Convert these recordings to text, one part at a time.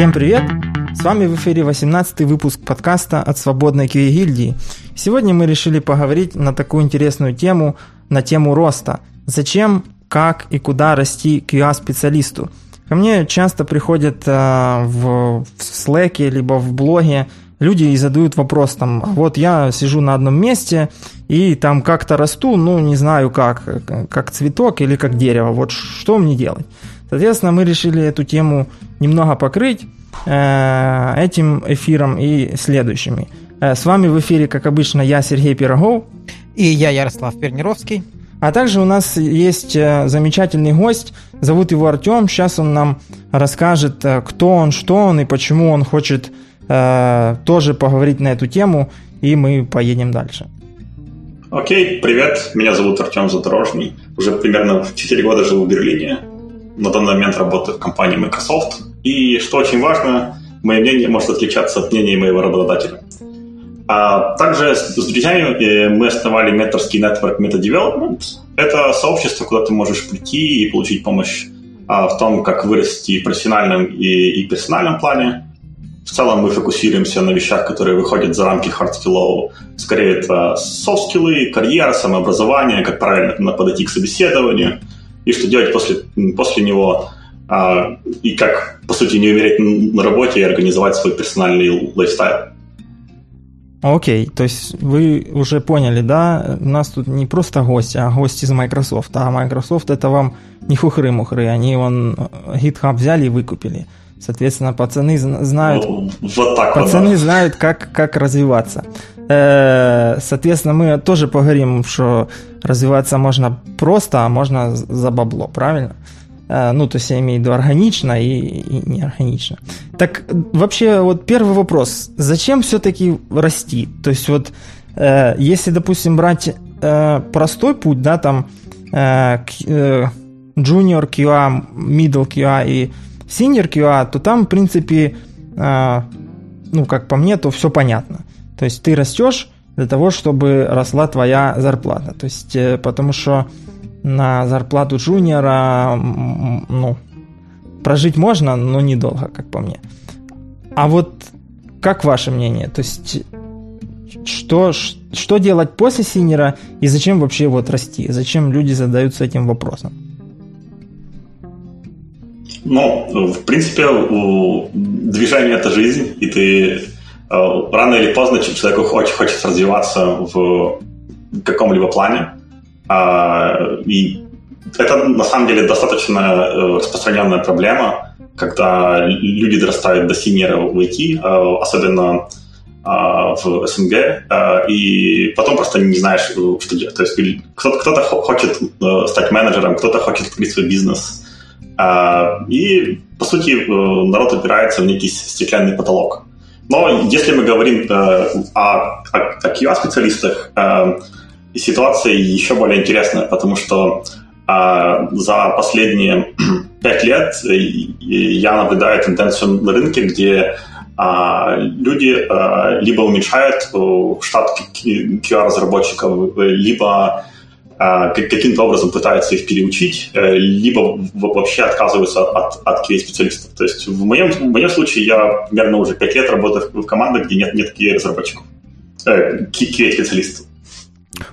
Всем привет! С вами в эфире 18-й выпуск подкаста от Свободной QA Гильдии. Сегодня мы решили поговорить на такую интересную тему, на тему роста. Зачем, как и куда расти QA-специалисту? Ко мне часто приходят в Slack, либо в блоге люди и задают вопрос, там, вот я сижу на одном месте и там как-то расту, ну не знаю как цветок или как дерево, вот что мне делать? Соответственно, мы решили эту тему немного покрыть этим эфиром и следующими. С вами в эфире, как обычно, я, Сергей Пирогов. И я, Ярослав Пернировский. А также у нас есть замечательный гость, зовут его Артём. Сейчас он нам расскажет, кто он, что он и почему он хочет тоже поговорить на эту тему, и мы поедем дальше. Окей, привет, меня зовут Артём Задорожный. Уже примерно 4 года живу в Берлине. На данный момент работаю в компании Microsoft. И, что очень важно, мое мнение может отличаться от мнения моего работодателя. А также с друзьями мы основали менторский нетворк Meta-Development. Это сообщество, куда ты можешь прийти и получить помощь в том, как вырасти в профессиональном и персональном плане. В целом мы фокусируемся на вещах, которые выходят за рамки хардскиллов. Скорее, это софтскиллы, карьера, самообразование, как правильно подойти к собеседованию и что делать после него, и как, по сути, не умереть на работе и организовать свой персональный лайфстайл. Окей, то есть вы уже поняли, да? У нас тут не просто гость, а гость из Microsoft. А Microsoft — это вам не хухры-мухры, они вон GitHub взяли и выкупили. Соответственно, пацаны знают, ну, вот так пацаны знают, как развиваться. Соответственно, мы тоже поговорим, что развиваться можно просто, а можно за бабло, правильно? Ну, то есть я имею в виду органично и неорганично. Так, вообще, вот первый вопрос. Зачем все-таки расти? То есть вот, если, допустим, брать простой путь, да, там, junior QA, middle QA и senior QA, то там, в принципе, ну, как по мне, то все понятно. То есть ты растешь для того, чтобы росла твоя зарплата. То есть, потому что на зарплату джуниора, ну, прожить можно, но недолго, как по мне. А вот как ваше мнение? То есть, что делать после синьора и зачем вообще вот расти? Зачем люди задаются этим вопросом? Ну, в принципе, движение – это жизнь, и ты рано или поздно человеку очень хочется развиваться в каком-либо плане. И это, на самом деле, достаточно распространенная проблема, когда люди дорастают до синьора в IT, особенно в СНГ, и потом просто не знаешь, что делать. То есть кто-то хочет стать менеджером, кто-то хочет открыть свой бизнес. И, по сути, народ упирается в некий стеклянный потолок. Но если мы говорим о QA-специалистах, ситуация еще более интересная, потому что за последние 5 лет я наблюдаю тенденцию на рынке, где люди либо уменьшают штат QR-разработчиков, либо каким-то образом пытаются их переучить, либо вообще отказываются от QA-специалистов. То есть в моем случае я примерно уже 5 лет работаю в командах, где нет QA-разработчиков, QA-специалистов.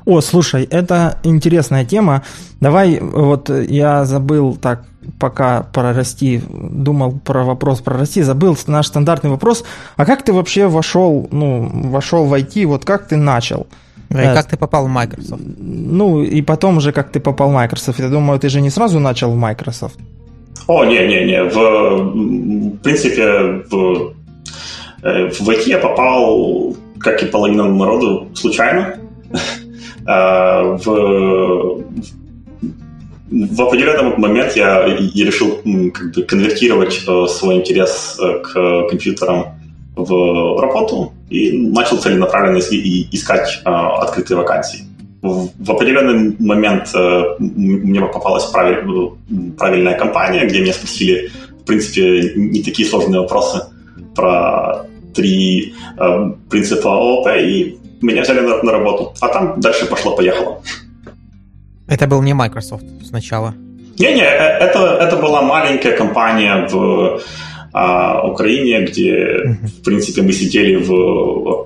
О, слушай, это интересная тема. Давай, вот я забыл так, пока про расти, думал про вопрос про расти, забыл наш стандартный вопрос. А как ты вообще вошел в IT, вот как ты начал? И как ты попал в Microsoft? Ну, и потом уже как ты попал в Microsoft. Я думаю, ты же не сразу начал в Microsoft. О, не-не-не. В принципе, в IT я попал, как и половина народу, случайно. В определенный момент я решил как бы конвертировать свой интерес к компьютерам в работу и начал целенаправленно искать открытые вакансии. В определенный момент мне попалась правильная компания, где меня спросили, в принципе, не такие сложные вопросы про 3 принципа ООП, и меня взяли на работу. А там дальше пошло-поехало. Это был не Microsoft сначала? Не-не, это была маленькая компания в Украине, где, в принципе, мы сидели в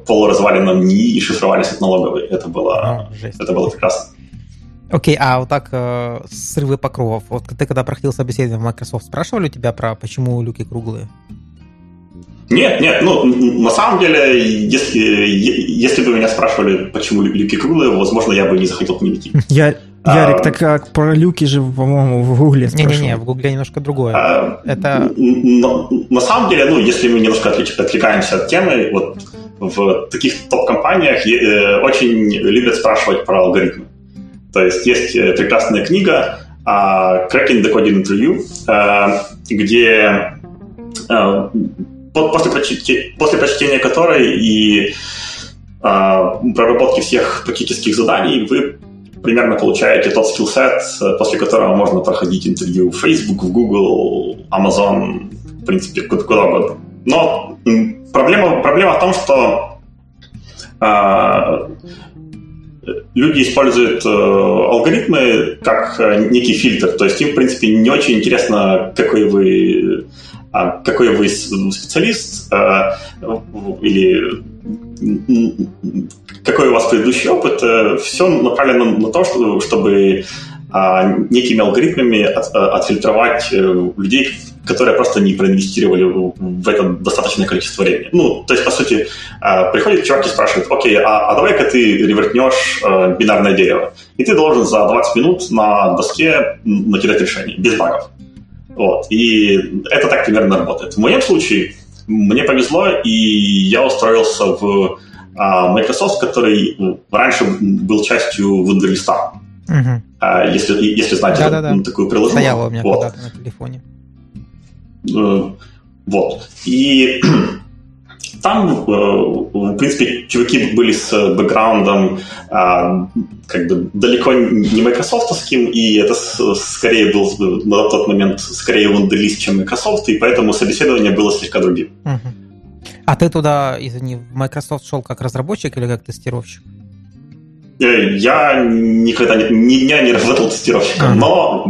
полуразваленном НИИ и шифровались от налоговой. Это было прекрасно. Окей, а вот так срывы покровов. Вот ты когда проходил собеседование в Microsoft, спрашивали у тебя про почему люки круглые? Нет, ну, на самом деле, если бы меня спрашивали, почему люки круглые, возможно, я бы не захотел к ним идти. Ярик, так как про люки же, по-моему, в Гугле спрашивали. Не-не-не, в Гугле немножко другое. На самом деле, ну, если мы немножко отвлекаемся от темы, вот в таких топ-компаниях очень любят спрашивать про алгоритмы. То есть прекрасная книга «Cracking the Coding Interview», где... После прочтения которой и проработки всех практических заданий вы примерно получаете тот скиллсет, после которого можно проходить интервью в Facebook, в Google, Amazon, в принципе, куда угодно. Но проблема в том, что люди используют алгоритмы как некий фильтр. То есть им, в принципе, не очень интересно, какой вы специалист или какой у вас предыдущий опыт, все направлено на то, чтобы некими алгоритмами отфильтровать людей, которые просто не проинвестировали в это достаточное количество времени. Ну, то есть, по сути, приходит чувак и спрашивает: окей, а давай-ка ты ревертнешь бинарное дерево, и ты должен за 20 минут на доске накидать решение, без багов. Вот. И это так примерно работает. В моем случае мне повезло, и я устроился в Microsoft, который раньше был частью Wunderlist. Угу. Если знаете, да. Такую приложение. Стояло у меня когда-то на телефоне. Вот. И там, в принципе, чуваки были с бэкграундом как бы далеко не майкрософтовским, и это скорее был на тот момент скорее Wunderlist, чем Microsoft, и поэтому собеседование было слегка другим. Uh-huh. А ты туда, извини, в Microsoft шел как разработчик или как тестировщик? Я никогда не работал тестировщиком, но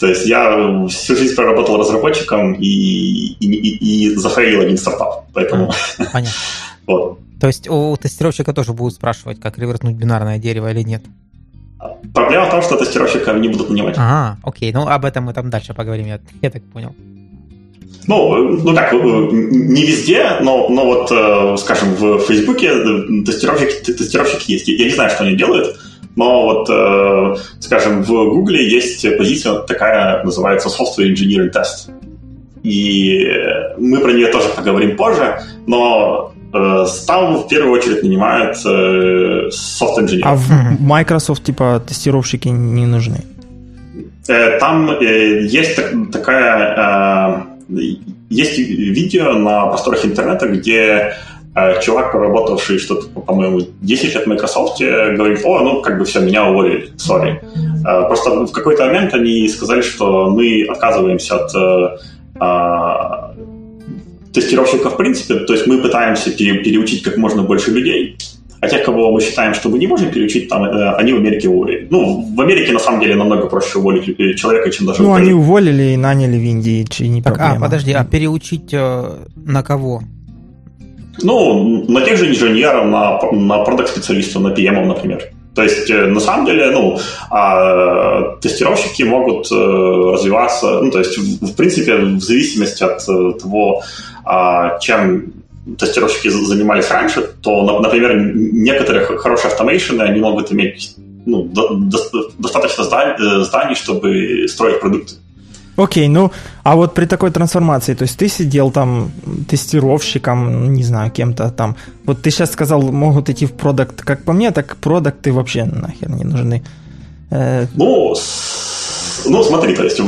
то есть я всю жизнь проработал разработчиком и зафейлил один стартап, поэтому... Понятно. Вот. То есть у тестировщика тоже будут спрашивать, как реверснуть бинарное дерево или нет? Проблема в том, что тестировщика не будут нанимать. Ага, окей, ну об этом мы там дальше поговорим, я так понял. Ну как, не везде, но вот, скажем, в Фейсбуке тестировщики есть. Я не знаю, что они делают, но вот, скажем, в Гугле есть позиция такая, называется Software Engineering Test. И мы про нее тоже поговорим позже, но там в первую очередь нанимают Software Engineer. А в Microsoft, типа, тестировщики не нужны? Там есть такая... Есть видео на просторах интернета, где чувак, проработавший что-то, по-моему, 10 лет в Microsoft, говорит: все, меня уволили, sorry. Просто в какой-то момент они сказали, что мы отказываемся от тестировщиков в принципе, то есть мы пытаемся переучить как можно больше людей, а тех, кого мы считаем, что мы не можем переучить, там, они в Америке уволили. Ну, в Америке, на самом деле, намного проще уволить человека, чем даже... Ну, они уволили и наняли в Индии, не так, проблема. Подожди, а переучить на кого? Ну, на тех же инженеров, на продакт-специалистов, на PM, например. То есть, на самом деле, тестировщики могут развиваться, ну, то есть, в принципе, в зависимости от того, чем... тестировщики занимались раньше, то, например, некоторые хорошие автомейшены, они могут иметь достаточно зданий, чтобы строить продукты. Окей, а вот при такой трансформации, то есть ты сидел там тестировщиком, не знаю, кем-то там, вот ты сейчас сказал, могут идти в продакт, как по мне, так продакты вообще нахер не нужны. Смотри, то есть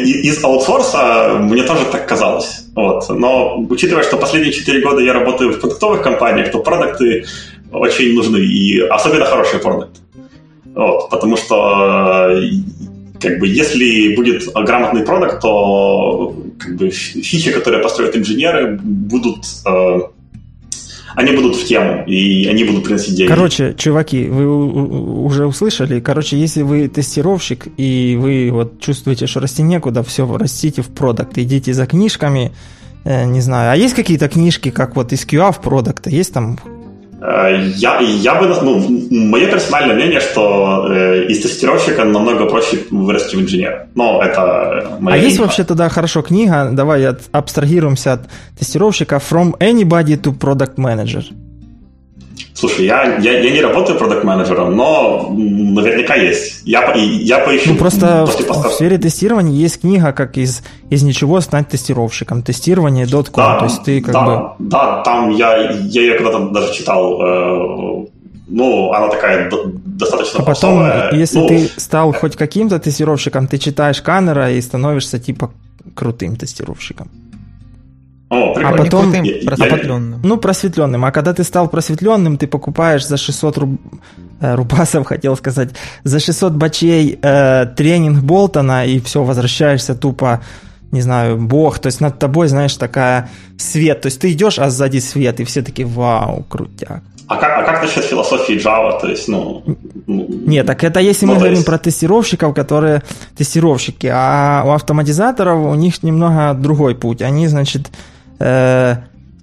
из аутсорса мне тоже так казалось. Вот. Но учитывая, что последние 4 года я работаю в продуктовых компаниях, то продукты очень нужны, и особенно хорошие продукты. Вот. Потому что как бы, если будет грамотный продукт, то как бы, фичи, которые построят инженеры, будут они будут в тему, и они будут приносить деньги. Короче, чуваки, вы уже услышали, если вы тестировщик, и вы вот чувствуете, что расти некуда, все, растите в продакт, идите за книжками, не знаю, а есть какие-то книжки, как вот из QA в продакт, есть там... Мое персональное мнение, что из тестировщика намного проще вырасти в инженера. Но это моя есть вообще тогда хорошо книга, давай абстрагируемся от тестировщика, From Anybody to Product Manager. Слушай, я не работаю продакт-менеджером, но наверняка есть. Я поищу. Ну просто в сфере тестирования есть книга, как из ничего стать тестировщиком. Тестирование.com. Да, то есть ты как там я ее когда-то даже читал. Она такая достаточно простая. Потом, если ты стал хоть каким-то тестировщиком, ты читаешь Каннера и становишься типа крутым тестировщиком. А потом просветленным. Просветленным. А когда ты стал просветленным, ты покупаешь за 600 рубасов, хотел сказать, за 600 бачей тренинг Болтона, и все, возвращаешься тупо, не знаю, бог. То есть над тобой, знаешь, такая свет. То есть ты идешь, а сзади свет, и все такие, вау, крутяк. А как насчет философии Java? То есть, Нет, так это если мы говорим про тестировщиков, которые тестировщики, а у автоматизаторов у них немного другой путь. Они, значит...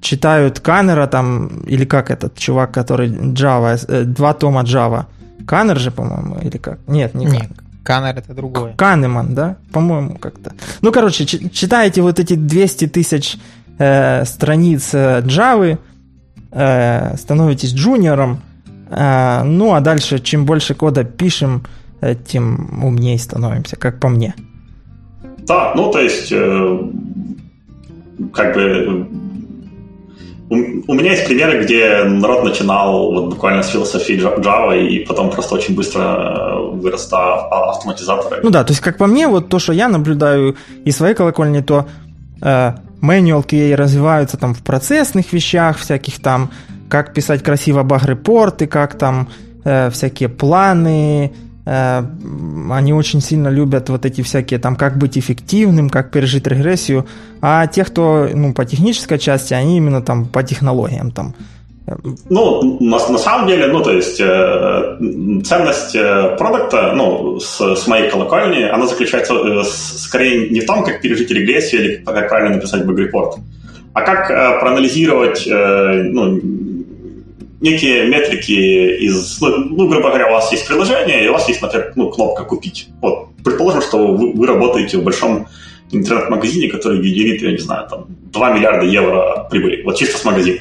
читают Каннера там, или как этот чувак, который Java, 2 тома Java. Каннер же, по-моему, или как? Нет, Каннер это другое. Канеман, да? По-моему, как-то. Читаете вот эти 200 тысяч страниц Java, становитесь джуниором, а дальше чем больше кода пишем, тем умнее становимся, как по мне. Да, то есть... у меня есть примеры, где народ начинал буквально с философии Java и потом просто очень быстро вырос автоматизатором. То есть, как по мне, то, что я наблюдаю из своей колокольни, то manual QA развиваются там в процессных вещах всяких там, как писать красиво баг-репорты, как там всякие планы... Они очень сильно любят вот эти всякие там, как быть эффективным, как пережить регрессию, а те, кто по технической части, они именно там по технологиям там. На самом деле, ценность продукта, с моей колокольни, она заключается скорее не в том, как пережить регрессию или как правильно написать баг-репорт, а как проанализировать, некие метрики из... грубо говоря, у вас есть приложение, и у вас есть, например, кнопка «Купить». Предположим, что вы работаете в большом интернет-магазине, который генерит, я не знаю, там, 2 миллиарда евро прибыли. Чисто с магазина.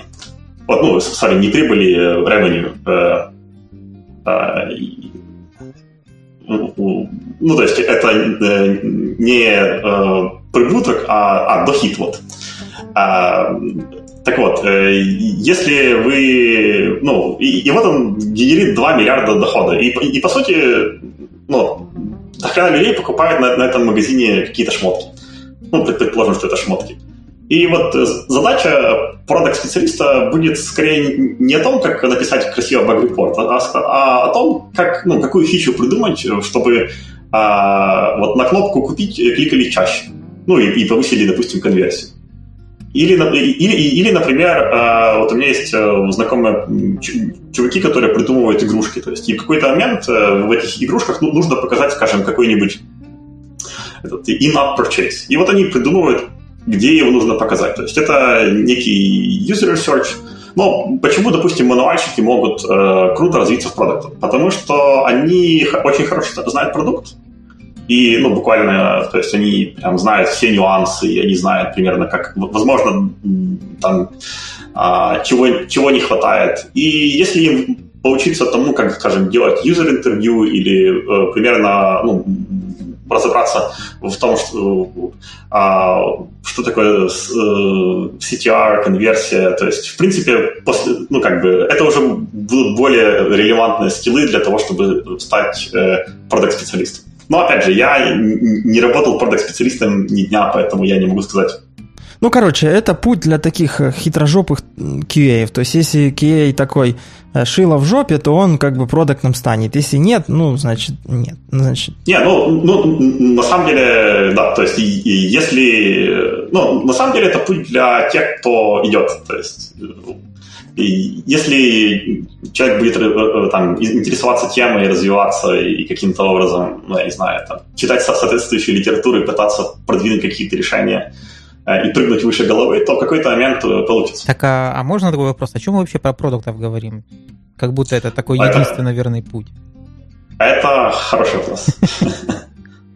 Не прибыли, revenue. То есть это не прибуток, а дохит. Так вот, если вы... И вот он генерит 2 миллиарда дохода. И по сути, дохрена людей покупают на этом магазине какие-то шмотки. Предположим, что это шмотки. И вот задача продакт-специалиста будет скорее не о том, как написать красивый баг-репорт, а о том, как, какую фичу придумать, чтобы на кнопку «Купить» кликали чаще. И повысили, допустим, конверсию. Или, например, у меня есть знакомые чуваки, которые придумывают игрушки. То есть, и в какой-то момент в этих игрушках нужно показать, скажем, какой-нибудь in-app purchase. И вот они придумывают, где его нужно показать. То есть, это некий user research. Но почему, допустим, мануальщики могут круто развиться в продукте? Потому что они очень хорошо знают продукт. И, буквально, то есть они прям знают все нюансы, и они знают примерно, как, возможно, там, чего не хватает. И если им поучиться тому, как, скажем, делать юзер-интервью или примерно, разобраться в том, что такое CTR, конверсия, то есть, в принципе, после, это уже будут более релевантные скиллы для того, чтобы стать продакт-специалистом. Но, опять же, я не работал продакт-специалистом ни дня, поэтому я не могу сказать. Это путь для таких хитрожопых QA. То есть, если QA такой шило в жопе, то он как бы продактом станет. Если нет, значит, нет. На самом деле, да. То есть, если... на самом деле, это путь для тех, кто идет. То есть... Если человек будет там интересоваться темой, развиваться и каким-то образом, ну, я не знаю, там, читать соответствующую литературу и пытаться продвинуть какие-то решения и прыгнуть выше головы, то в какой-то момент получится. Так, а можно другой вопрос? О чем мы вообще про продуктов говорим? Как будто это такой единственно верный путь. Это хороший вопрос.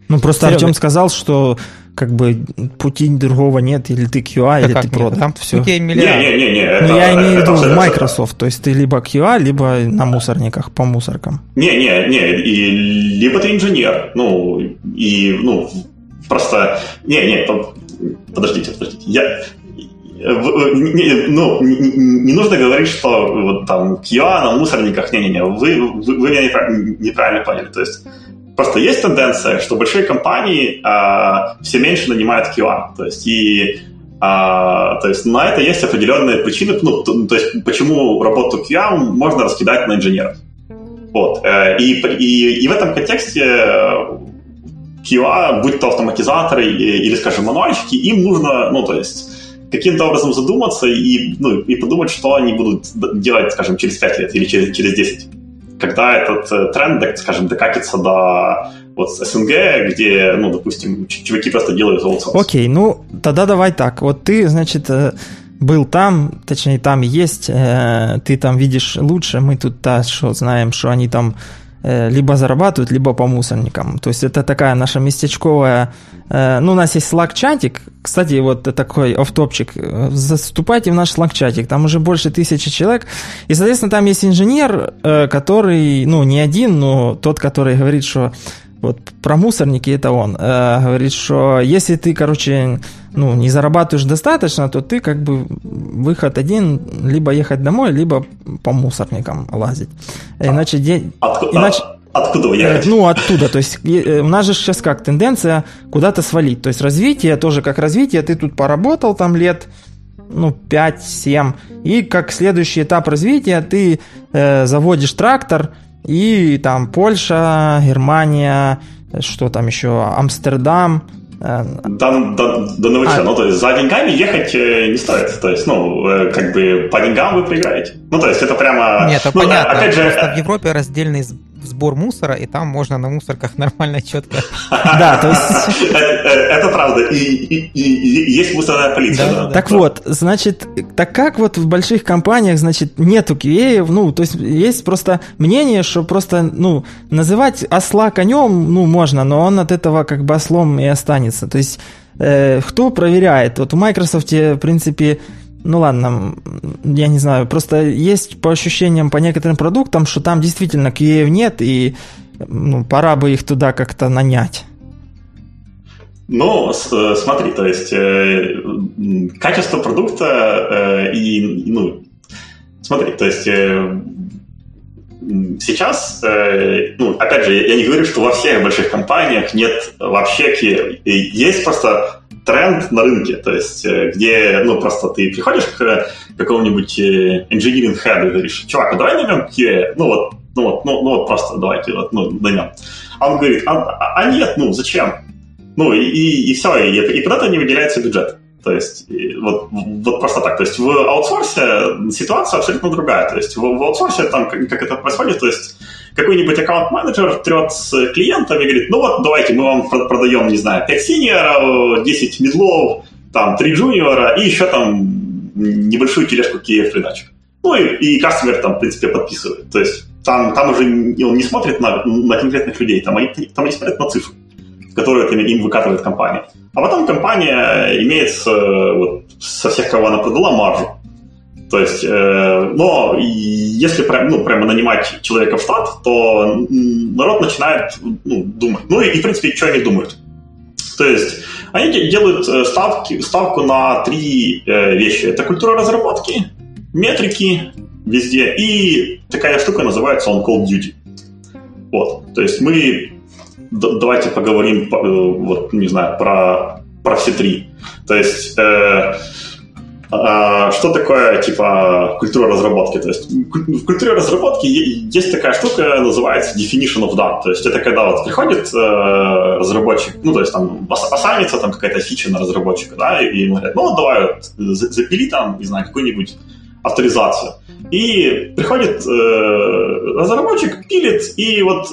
Ну, просто Артём сказал, что как бы пути другого нет, или ты QA, или ты продукт. Не-не-не. Ну, я имею в виду в Microsoft, то есть ты либо QA, либо на мусорниках, по мусоркам. Не-не-не, либо ты инженер, просто... Подождите. Не нужно говорить, что вот там QA на мусорниках, вы меня неправильно поняли, то есть просто есть тенденция, что большие компании все меньше нанимают QA, то есть на это есть определенные причины, то есть почему работу QA можно раскидать на инженеров, вот, и в этом контексте QA, будь то автоматизаторы или, скажем, мануальщики, им нужно, каким-то образом задуматься и подумать, что они будут делать, скажем, через 5 лет или через 10, когда этот тренд, скажем, докатится до вот СНГ, где, допустим, чуваки просто делают аутсорс. Окей, тогда давай так. Вот ты, значит, был там, точнее, там есть, ты там видишь лучше, мы тут что знаем, что они там либо зарабатывают, либо по мусорникам. То есть это такая наша местечковая... у нас есть Slack-чатик. Кстати, вот такой офф-топчик. Заступайте в наш Slack-чатик. Там уже больше 1000 человек. И, соответственно, там есть инженер, который... не один, но тот, который говорит, что... Вот про мусорники это он. Говорит, что если ты, не зарабатываешь достаточно, то ты как бы выход один, либо ехать домой, либо по мусорникам лазить. Откуда вы ехать? Оттуда. То есть у нас же сейчас как тенденция куда-то свалить. То есть развитие тоже как развитие. Ты тут поработал там лет... 5-7. И как следующий этап развития ты заводишь трактор, и там Польша, Германия, что там еще, Амстердам. Да, то есть за деньгами ехать не стоит. То есть, по деньгам вы проиграете. То есть это прямо... Нет, это понятно. Опять же... Просто в Европе раздельный сбор мусора, и там можно на мусорках нормально, четко. Да, то есть... Это правда. И есть мусорная полиция. Так вот, значит, так как вот в больших компаниях, значит, нету QA, то есть есть просто мнение, что просто, называть осла конем, можно, но он от этого как бы ослом и останется. То есть кто проверяет? Вот в Microsoft, в принципе... я не знаю, просто есть по ощущениям, по некоторым продуктам, что там действительно QA нет, и пора бы их туда как-то нанять. Смотри, то есть качество продукта смотри, то есть сейчас, опять же, я не говорю, что во всех больших компаниях нет вообще QA, есть просто... тренд на рынке, то есть где, просто ты приходишь к какому-нибудь engineering head и говоришь: чувак, давай наймем QA, просто давайте, наймем. А он говорит: а нет, зачем? И все, и куда-то не выделяется бюджет. То есть просто так. То есть в аутсорсе ситуация абсолютно другая. То есть в аутсорсе там как это происходит, то есть какой-нибудь аккаунт-менеджер трет с клиентами и говорит: давайте мы вам продаем, 5 синьоров, 10 мидлов, 3 джуниора и еще там небольшую тележку QA придач. И кастомер там, в принципе, подписывает. То есть там уже он не смотрит на конкретных людей, там они смотрят на цифры, которые им выкатывает компания. А потом компания имеет со всех, кого она продала, маржу. То есть, но если прямо нанимать человека в штат, то народ начинает думать. В принципе, что они думают. То есть они делают ставку на 3 вещи. Это культура разработки, метрики везде, и такая штука называется on-call duty. Вот. То есть давайте поговорим, про все 3. То есть, что такое, культура разработки? То есть, в культуре разработки есть такая штука, называется definition of done. То есть, это когда приходит разработчик, останется какая-то фича на разработчика, да, и ему говорят: давай запили какую-нибудь авторизацию. И приходит разработчик, пилит, и вот,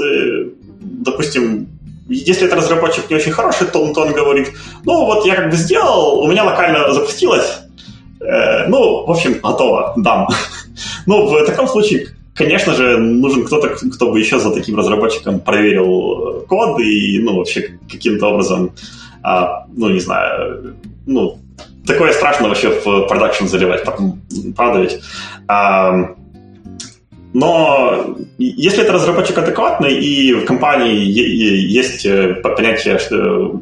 допустим, если этот разработчик не очень хороший, то он говорит, ну вот я как бы сделал, у меня локально запустилось, ну, в общем, готово, дам. Ну, в таком случае, конечно же, нужен кто-то, кто бы еще за таким разработчиком проверил код и, ну, вообще каким-то образом, ну, не знаю, ну, такое страшно вообще в продакшн заливать, правда ведь? Но если это разработчик адекватный, и в компании есть понятие, что,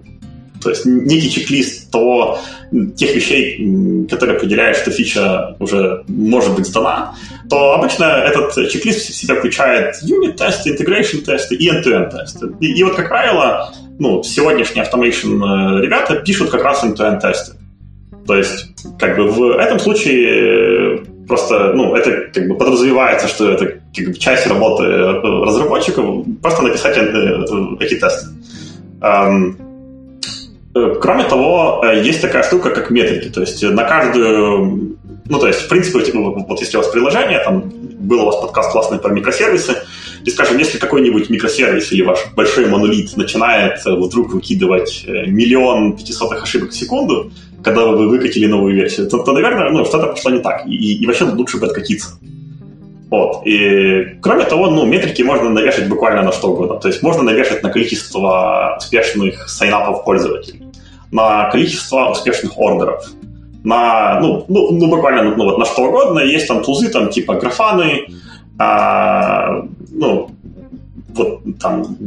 то есть некий чек-лист того, тех вещей, которые определяют, что фича уже может быть сдана, то обычно этот чек-лист в себя включает юнит-тесты, интегрейшн-тесты и end-to-end-тесты. И вот, как правило, ну, сегодняшние automation ребята пишут как раз end-to-end-тесты. То есть, как бы в этом случае просто, ну, это как бы подразумевается, что это как бы часть работы разработчиков, просто написать эти тесты. Кроме того, есть такая штука, как метрики. То есть на каждую, ну, то есть, в принципе, типа, вот если у вас приложение, там был у вас подкаст классный про микросервисы, и, скажем, если какой-нибудь микросервис или ваш большой монолит начинает вдруг выкидывать 1,5 миллиона ошибок в секунду, когда вы выкатили новую версию, то, наверное, ну, что-то пошло не так. И вообще лучше бы откатиться. Вот. И, кроме того, ну, метрики можно навешать буквально на что угодно. То есть можно навешать на количество успешных сайнапов пользователей, на количество успешных ордеров, на, ну буквально, ну, вот на что угодно. Есть там тулзы, там, типа графаны, ну, вот там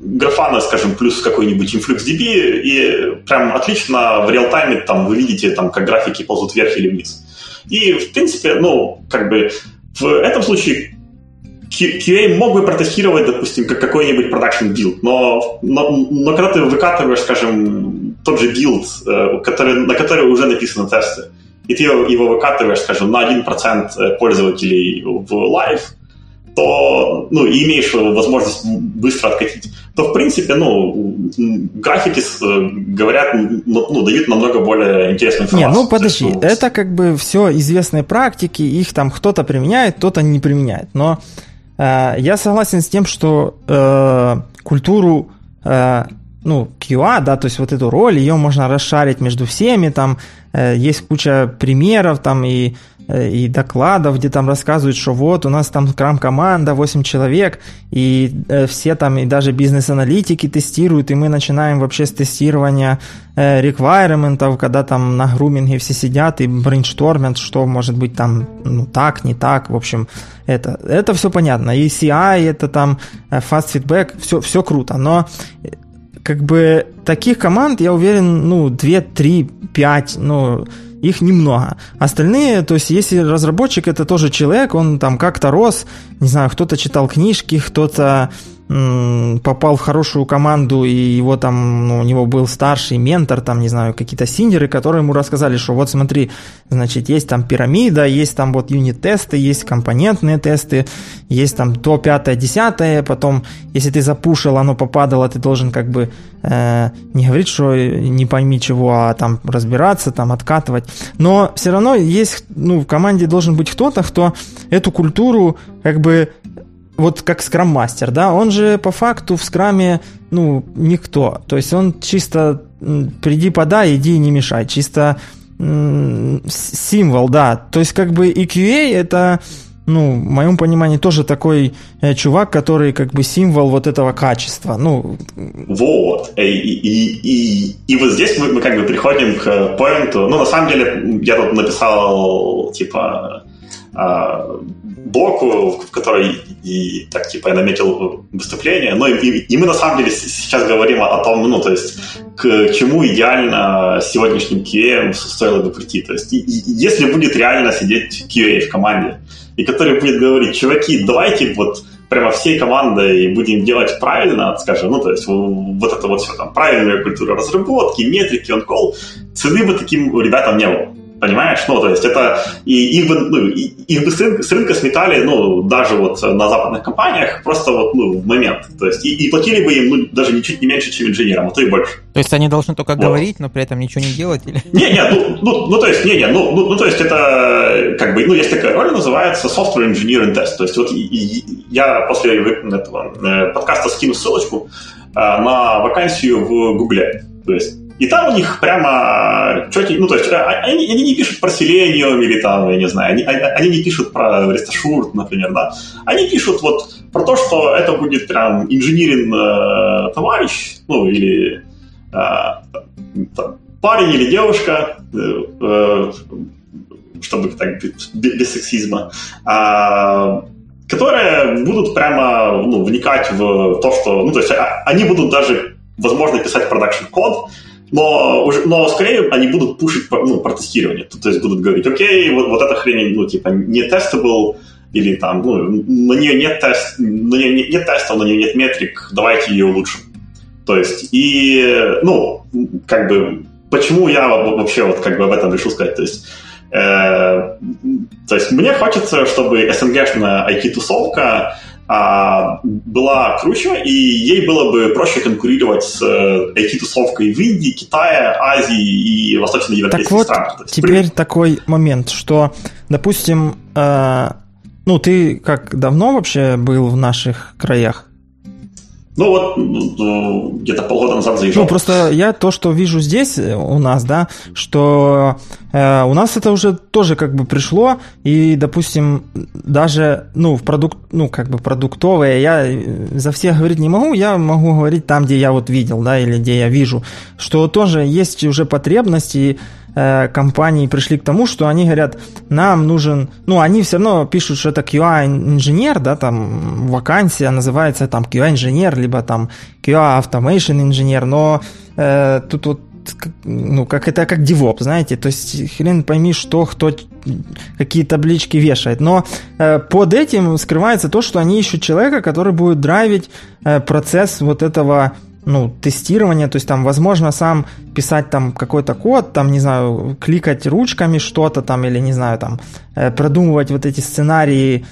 графана, скажем, плюс какой-нибудь InfluxDB, и прям отлично в реалтайме там вы видите, там, как графики ползут вверх или вниз. И, в принципе, ну, как бы в этом случае QA мог бы протестировать, допустим, как какой-нибудь production build, но когда ты выкатываешь, скажем, тот же build, на который уже написаны тесты, и ты его выкатываешь, скажем, на 1% пользователей в live, то, ну, и имеешь возможность быстро откатить, то, в принципе, ну, графики говорят, ну, дают намного более интересную информацию. Не, ну, подожди, есть, это как бы все известные практики, их там кто-то применяет, кто-то не применяет, но я согласен с тем, что культуру, ну, QA, да, то есть вот эту роль, ее можно расшарить между всеми, там есть куча примеров, там, и докладов, где там рассказывают, что вот у нас там крам-команда, 8 человек, и все там, и даже бизнес-аналитики тестируют, и мы начинаем вообще с тестирования реквайрементов, когда там на груминге все сидят и брейнштормят, что может быть там, ну, так, не так, в общем, это все понятно, и CI, это там фаст-фидбэк, все круто, но как бы таких команд, я уверен, ну, 2, 3, 5, ну, их немного. Остальные, то есть если разработчик, это тоже человек, он там как-то рос, не знаю, кто-то читал книжки, кто-то попал в хорошую команду, и его там, ну, у него был старший ментор, там, не знаю, какие-то синьоры, которые ему рассказали, что вот смотри, значит, есть там пирамида, есть там вот юнит-тесты, есть компонентные тесты, есть там то, 5-е, 10-е, потом, если ты запушил, оно попадало, ты должен как бы не говорить, что не пойми чего, а там разбираться, там откатывать. Но все равно есть, ну, в команде должен быть кто-то, кто эту культуру как бы, вот как скрам-мастер, да, он же по факту в скраме, ну, никто, то есть он чисто приди, подай, иди и не мешай, чисто символ, да, то есть как бы и QA это, ну, в моем понимании тоже такой чувак, который как бы символ вот этого качества, ну. Вот, и вот здесь мы как бы приходим к поинту, ну, на самом деле, я тут написал, типа, блоку, в который и так, типа, я наметил выступление, но и мы на самом деле сейчас говорим о том, ну, то есть к чему идеально сегодняшним QA стоило бы прийти. То есть и если будет реально сидеть QA в команде, и который будет говорить, чуваки, давайте вот прямо всей командой будем делать правильно, скажем, ну, то есть вот это вот все, там, правильная культура разработки, метрики, on-call, цены бы таким ребятам не было. Понимаешь? Ну, то есть это... И их, ну, их с рынка сметали, ну, даже вот на западных компаниях просто вот, ну, в момент. То есть и платили бы им, ну, даже ничуть не меньше, чем инженерам, а то и больше. То есть они должны только говорить, но при этом ничего не делать? Или? То есть это как бы, ну, есть такая роль, называется Software Engineering Test. То есть вот я после этого подкаста скину ссылочку на вакансию в Гугле. То есть и там у них прямо четенько, ну, то есть они не пишут про Selenium или там, я не знаю, они не пишут про RestaSure, например, да. Они пишут вот про то, что это будет прям инженерин товарищ, ну, или там, парень или девушка, чтобы так без сексизма, которые будут прямо, ну, вникать в то, что, ну, то есть они будут даже, возможно, писать продакшн-код, но скорее они будут пушить, ну, про тестирование. То есть будут говорить, окей, вот эта хрень, ну, типа, не testable, или там, ну, на нее нет тестов, на нее нет метрик, давайте ее улучшим. То есть, и, ну, как бы, почему я вообще вот как бы об этом решил сказать? То есть мне хочется, чтобы СНГшная IT-тусовка была круче, и ей было бы проще конкурировать с IT-тусовкой в Индии, Китае, Азии и восточноевропейских странах. Так вот, теперь такой момент, что, допустим, ну, ты как давно вообще был в наших краях? Ну, вот где-то полгода назад заезжал. Ну, просто я то, что вижу здесь у нас, да, что у нас это уже тоже как бы пришло, и, допустим, даже, ну, в продуктовое я за всех говорить не могу, я могу говорить там, где я вот видел, да, или где я вижу, что тоже есть уже потребности, компании пришли к тому, что они говорят, нам нужен, ну, они все равно пишут, что это QA-инженер, да, там вакансия называется там QA-инженер, либо там QA-автомейшн-инженер, но тут вот, ну, как это, как DevOps, знаете, то есть хрен пойми, что кто какие таблички вешает, но под этим скрывается то, что они ищут человека, который будет драйвить процесс вот этого, ну, тестирование, то есть там, возможно, сам писать там какой-то код, там, не знаю, кликать ручками что-то там, или, не знаю, там, продумывать вот эти сценарии,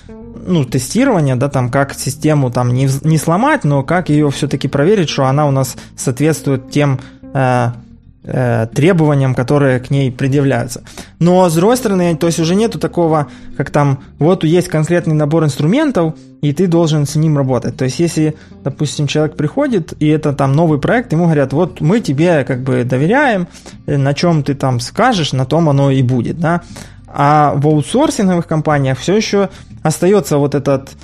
ну, тестирования, да, там, как систему там не сломать, но как ее все-таки проверить, что она у нас соответствует тем требованиям, которые к ней предъявляются. Но, с другой стороны, то есть уже нету такого, как там, вот есть конкретный набор инструментов, и ты должен с ним работать. То есть, если, допустим, человек приходит, и это там новый проект, ему говорят, вот мы тебе как бы доверяем, на чем ты там скажешь, на том оно и будет, да. А в аутсорсинговых компаниях все еще остается вот этот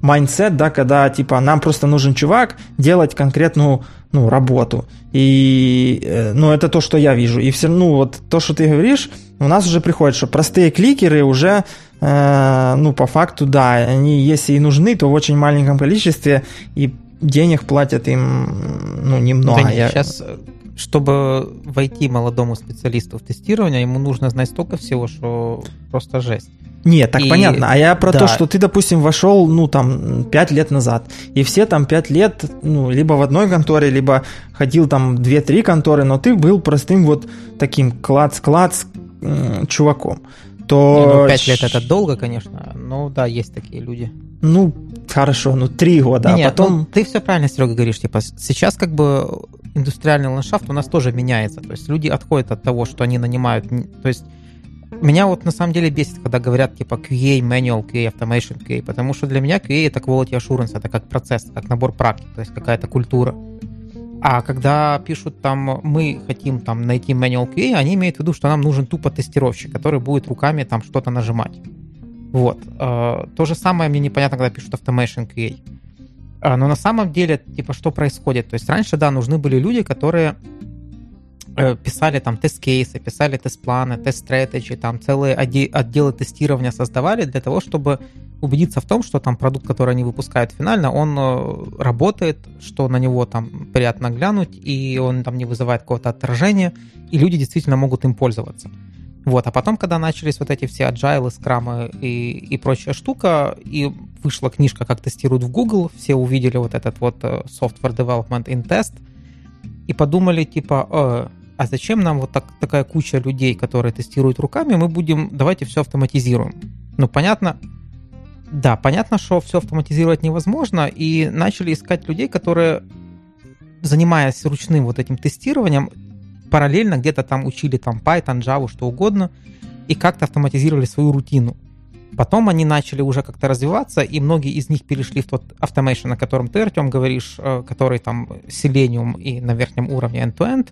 майндсет, да, когда, типа, нам просто нужен чувак делать конкретную, ну, работу. И, ну, это то, что я вижу. И все, ну, вот то, что ты говоришь, у нас уже приходит, что простые кликеры уже, ну, по факту, да, они, если и нужны, то в очень маленьком количестве, и денег платят им, ну, немного. Да, сейчас, чтобы войти молодому специалисту в тестирование, ему нужно знать столько всего, что просто жесть. Нет, так и, понятно, а я про, да, то, что ты, допустим, вошел, ну, там, 5 лет назад, и все там 5 лет, ну, либо в одной конторе, либо ходил там 2-3 конторы, но ты был простым вот таким клац-клац чуваком, то... Не, ну, 5 лет это долго, конечно, но, да, есть такие люди. Ну, хорошо, ну, 3 года, а потом... Ну, ты все правильно, Серега, говоришь, типа, сейчас как бы индустриальный ландшафт у нас тоже меняется, то есть люди отходят от того, что они нанимают, то есть... Меня вот на самом деле бесит, когда говорят типа QA, manual QA, automation QA, потому что для меня QA это quality assurance, это как процесс, как набор практик, то есть какая-то культура. А когда пишут там, мы хотим там найти manual QA, они имеют в виду, что нам нужен тупо тестировщик, который будет руками там что-то нажимать. Вот. То же самое мне непонятно, когда пишут automation QA. Но на самом деле, типа, что происходит? То есть раньше, да, нужны были люди, которые... писали там тест-кейсы, писали тест-планы, тест-стратеги, там целые отделы тестирования создавали для того, чтобы убедиться в том, что там продукт, который они выпускают финально, он работает, что на него там приятно глянуть, и он там не вызывает какого-то отторжения, и люди действительно могут им пользоваться. Вот, а потом, когда начались вот эти все agile, скрамы и прочая штука, и вышла книжка «Как тестируют в Google», все увидели вот этот вот Software Development in Test, и подумали, типа, а зачем нам вот такая куча людей, которые тестируют руками, мы будем, давайте все автоматизируем. Ну, понятно, да, понятно, что все автоматизировать невозможно, и начали искать людей, которые, занимаясь ручным вот этим тестированием, параллельно где-то там учили там Python, Java, что угодно, и как-то автоматизировали свою рутину. Потом они начали уже как-то развиваться, и многие из них перешли в тот автомейшн, о котором ты, Артём, говоришь, который там Selenium и на верхнем уровне end-to-end.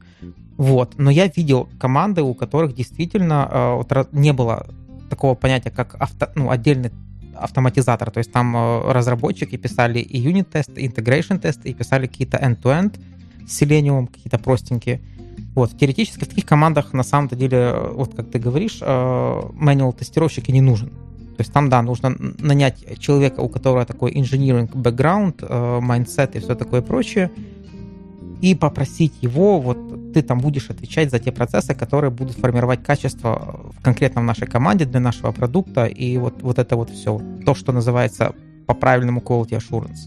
Вот. Но я видел команды, у которых действительно не было такого понятия, как отдельный автоматизатор. То есть там разработчики писали и юнит-тесты, и интегрейшн-тесты, и писали какие-то end-to-end с Selenium, какие-то простенькие. Вот. Теоретически в таких командах на самом-то деле, вот как ты говоришь, manual-тестировщик и не нужен. То есть там, да, нужно нанять человека, у которого такой engineering background, mindset и все такое прочее, и попросить его, вот ты там будешь отвечать за те процессы, которые будут формировать качество в конкретном нашей команде для нашего продукта, и вот это вот все, то, что называется по-правильному quality assurance.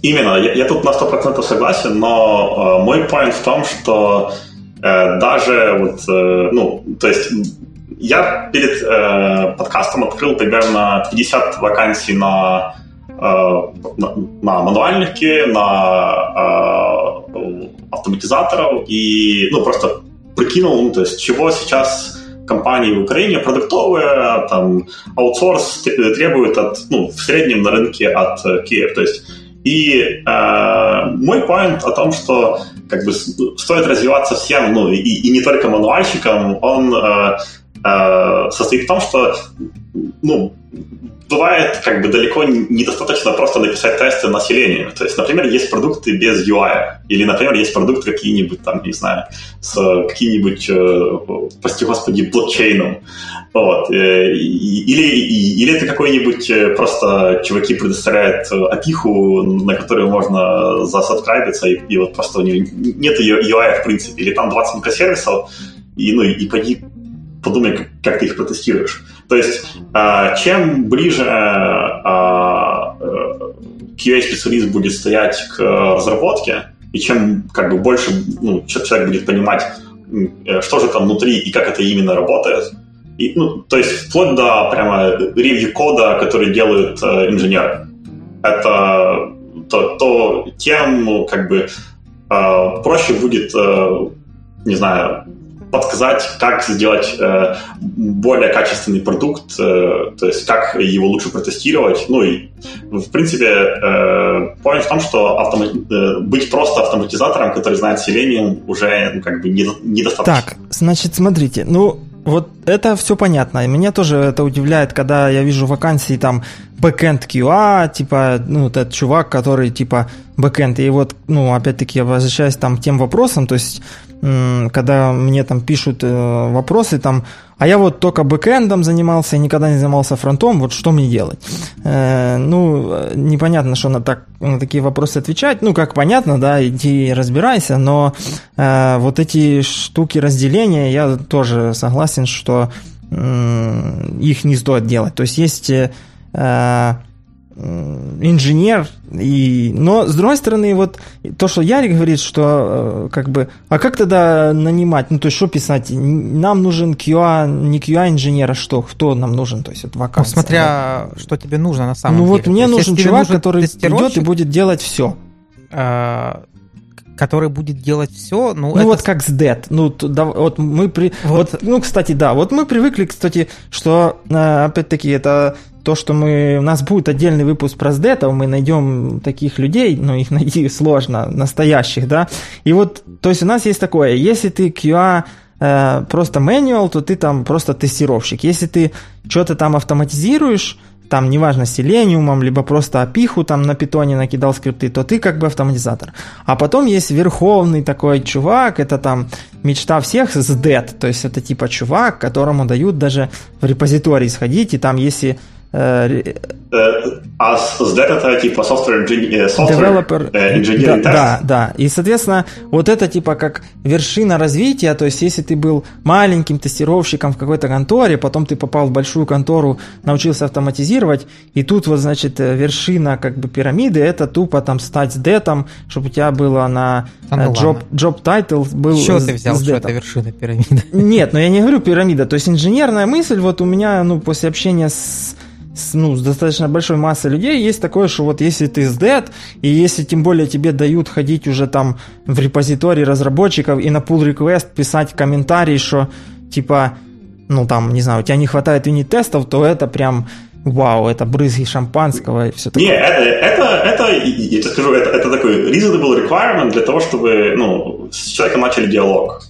Именно, я тут на 100% согласен, но мой point в том, что даже вот, то есть... Я перед подкастом открыл примерно 50 вакансий на мануальники, на автоматизаторов и просто прикинул, то есть чего сейчас компании в Украине продуктовые, там, аутсорс требует в среднем на рынке от Киев. То есть, и мой поинт о том, что как бы стоит развиваться всем, и не только мануальщикам, он... состоит в том, что бывает как бы далеко недостаточно просто написать тесты на Selenium. То есть, например, есть продукты без UI, или, например, есть продукты какие-нибудь там, не знаю, с каким-нибудь, прости господи, блокчейном. Вот. Или это какой-нибудь просто чуваки предоставляют опиху, на которую можно засабскрайбиться, и вот просто у нее нет ее UI в принципе. Или там 20 микросервисов, и пойди подумай, как ты их протестируешь. То есть, чем ближе QA-специалист будет стоять к разработке, и чем как бы больше человек будет понимать, что же там внутри и как это именно работает. И, то есть, вплоть до прямо ревью кода, который делает инженер. Это то тем как бы проще будет, не знаю, подсказать, как сделать более качественный продукт, то есть как его лучше протестировать. И, в принципе, point в том, что быть просто автоматизатором, который знает Selenium, уже как бы недостаточно. Так, значит, смотрите, вот это все понятно, и меня тоже это удивляет, когда я вижу вакансии там бэкэнд QA, типа, этот чувак, который типа бэкэнд, и вот, опять-таки я возвращаюсь там к тем вопросам, то есть, когда мне там пишут вопросы там, а я вот только бэкэндом занимался и никогда не занимался фронтом, вот что мне делать? Непонятно, что на такие вопросы отвечать, как понятно, да, иди разбирайся, но вот эти штуки разделения, я тоже согласен, что их не стоит делать, то есть инженер, но с другой стороны, вот то, что Ярик говорит, что как бы, а как тогда нанимать, то есть что писать, нам нужен QA, не QA инженер, а что, кто нам нужен, то есть вот вакансия. Смотря, да, что тебе нужно на самом деле. Вот мне нужен чувак, который идет и будет делать все. Который будет делать все, это... вот как с Dead. Мы привыкли, кстати, что, опять-таки, это то, что у нас будет отдельный выпуск про сдетов, мы найдем таких людей, но их найти сложно, настоящих, да, и вот, то есть у нас есть такое, если ты QA просто manual, то ты там просто тестировщик, если ты что-то там автоматизируешь, там, неважно, Selenium, либо просто опиху там на питоне накидал скрипты, то ты как бы автоматизатор. А потом есть верховный такой чувак, это там мечта всех с Dead, то есть это типа чувак, которому дают даже в репозиторий сходить, и там если А с дата типа software engineering. Да. И, соответственно, вот это типа как вершина развития. То есть, если ты был маленьким тестировщиком в какой-то конторе, потом ты попал в большую контору, научился автоматизировать, и тут вот, значит, вершина как бы пирамиды, это тупо там стать с дэтом, чтобы у тебя было на job title был. Еще ты взял, что это вершина пирамиды? Нет, но я не говорю пирамида. То есть, инженерная мысль вот у меня, ну, после общения с достаточно большой массой людей есть такое, что вот если ты с Dead, и если тем более тебе дают ходить уже там в репозитории разработчиков и на pull request писать комментарий, что типа, ну там, не знаю, у тебя не хватает юнит-тестов, то это прям вау, это брызги шампанского и все такое. Не, это я тебе скажу, это такой reasonable requirement для того, чтобы, ну, с человеком начали диалог.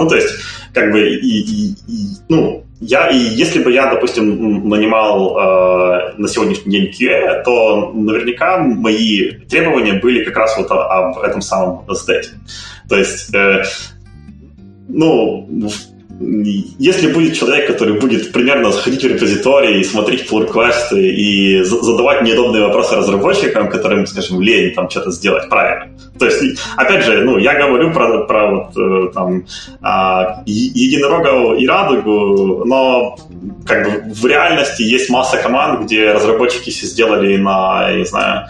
Ну, то есть, как бы, ну, если бы я, допустим, нанимал на сегодняшний день QA, то наверняка мои требования были как раз вот об этом самом SDET. То есть, если будет человек, который будет примерно заходить в репозиторий, смотреть pull requests и задавать неудобные вопросы разработчикам, которым, скажем, лень там что-то сделать правильно. То есть, опять же, ну, я говорю про вот, там, единорога и радугу, но как бы в реальности есть масса команд, где разработчики все сделали на, не знаю,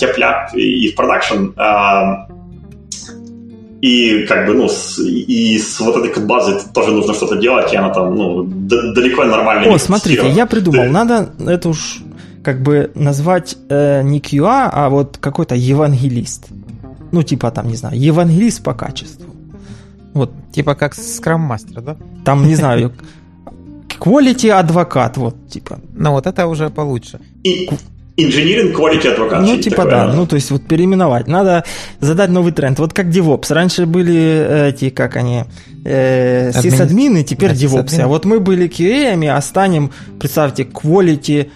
тяп-ляп и в продакшн. И как бы, ну, с вот этой базы тоже нужно что-то делать, и она там, ну, далеко нормально. О, смотрите, я придумал, надо это уж как бы назвать не QA, а вот какой-то евангелист. Ну, типа там, не знаю, евангелист по качеству. Вот, типа как скрам-мастер, да? Там, не знаю, quality-адвокат, вот, типа. Ну, вот это уже получше. Engineering quality advocate. Ну, типа такое, да. Ну, то есть, вот переименовать. Надо задать новый тренд. Вот как DevOps. Раньше были эти, как они, сисадмины, теперь DevOps. А вот мы были QA-ами, а станем, представьте, quality,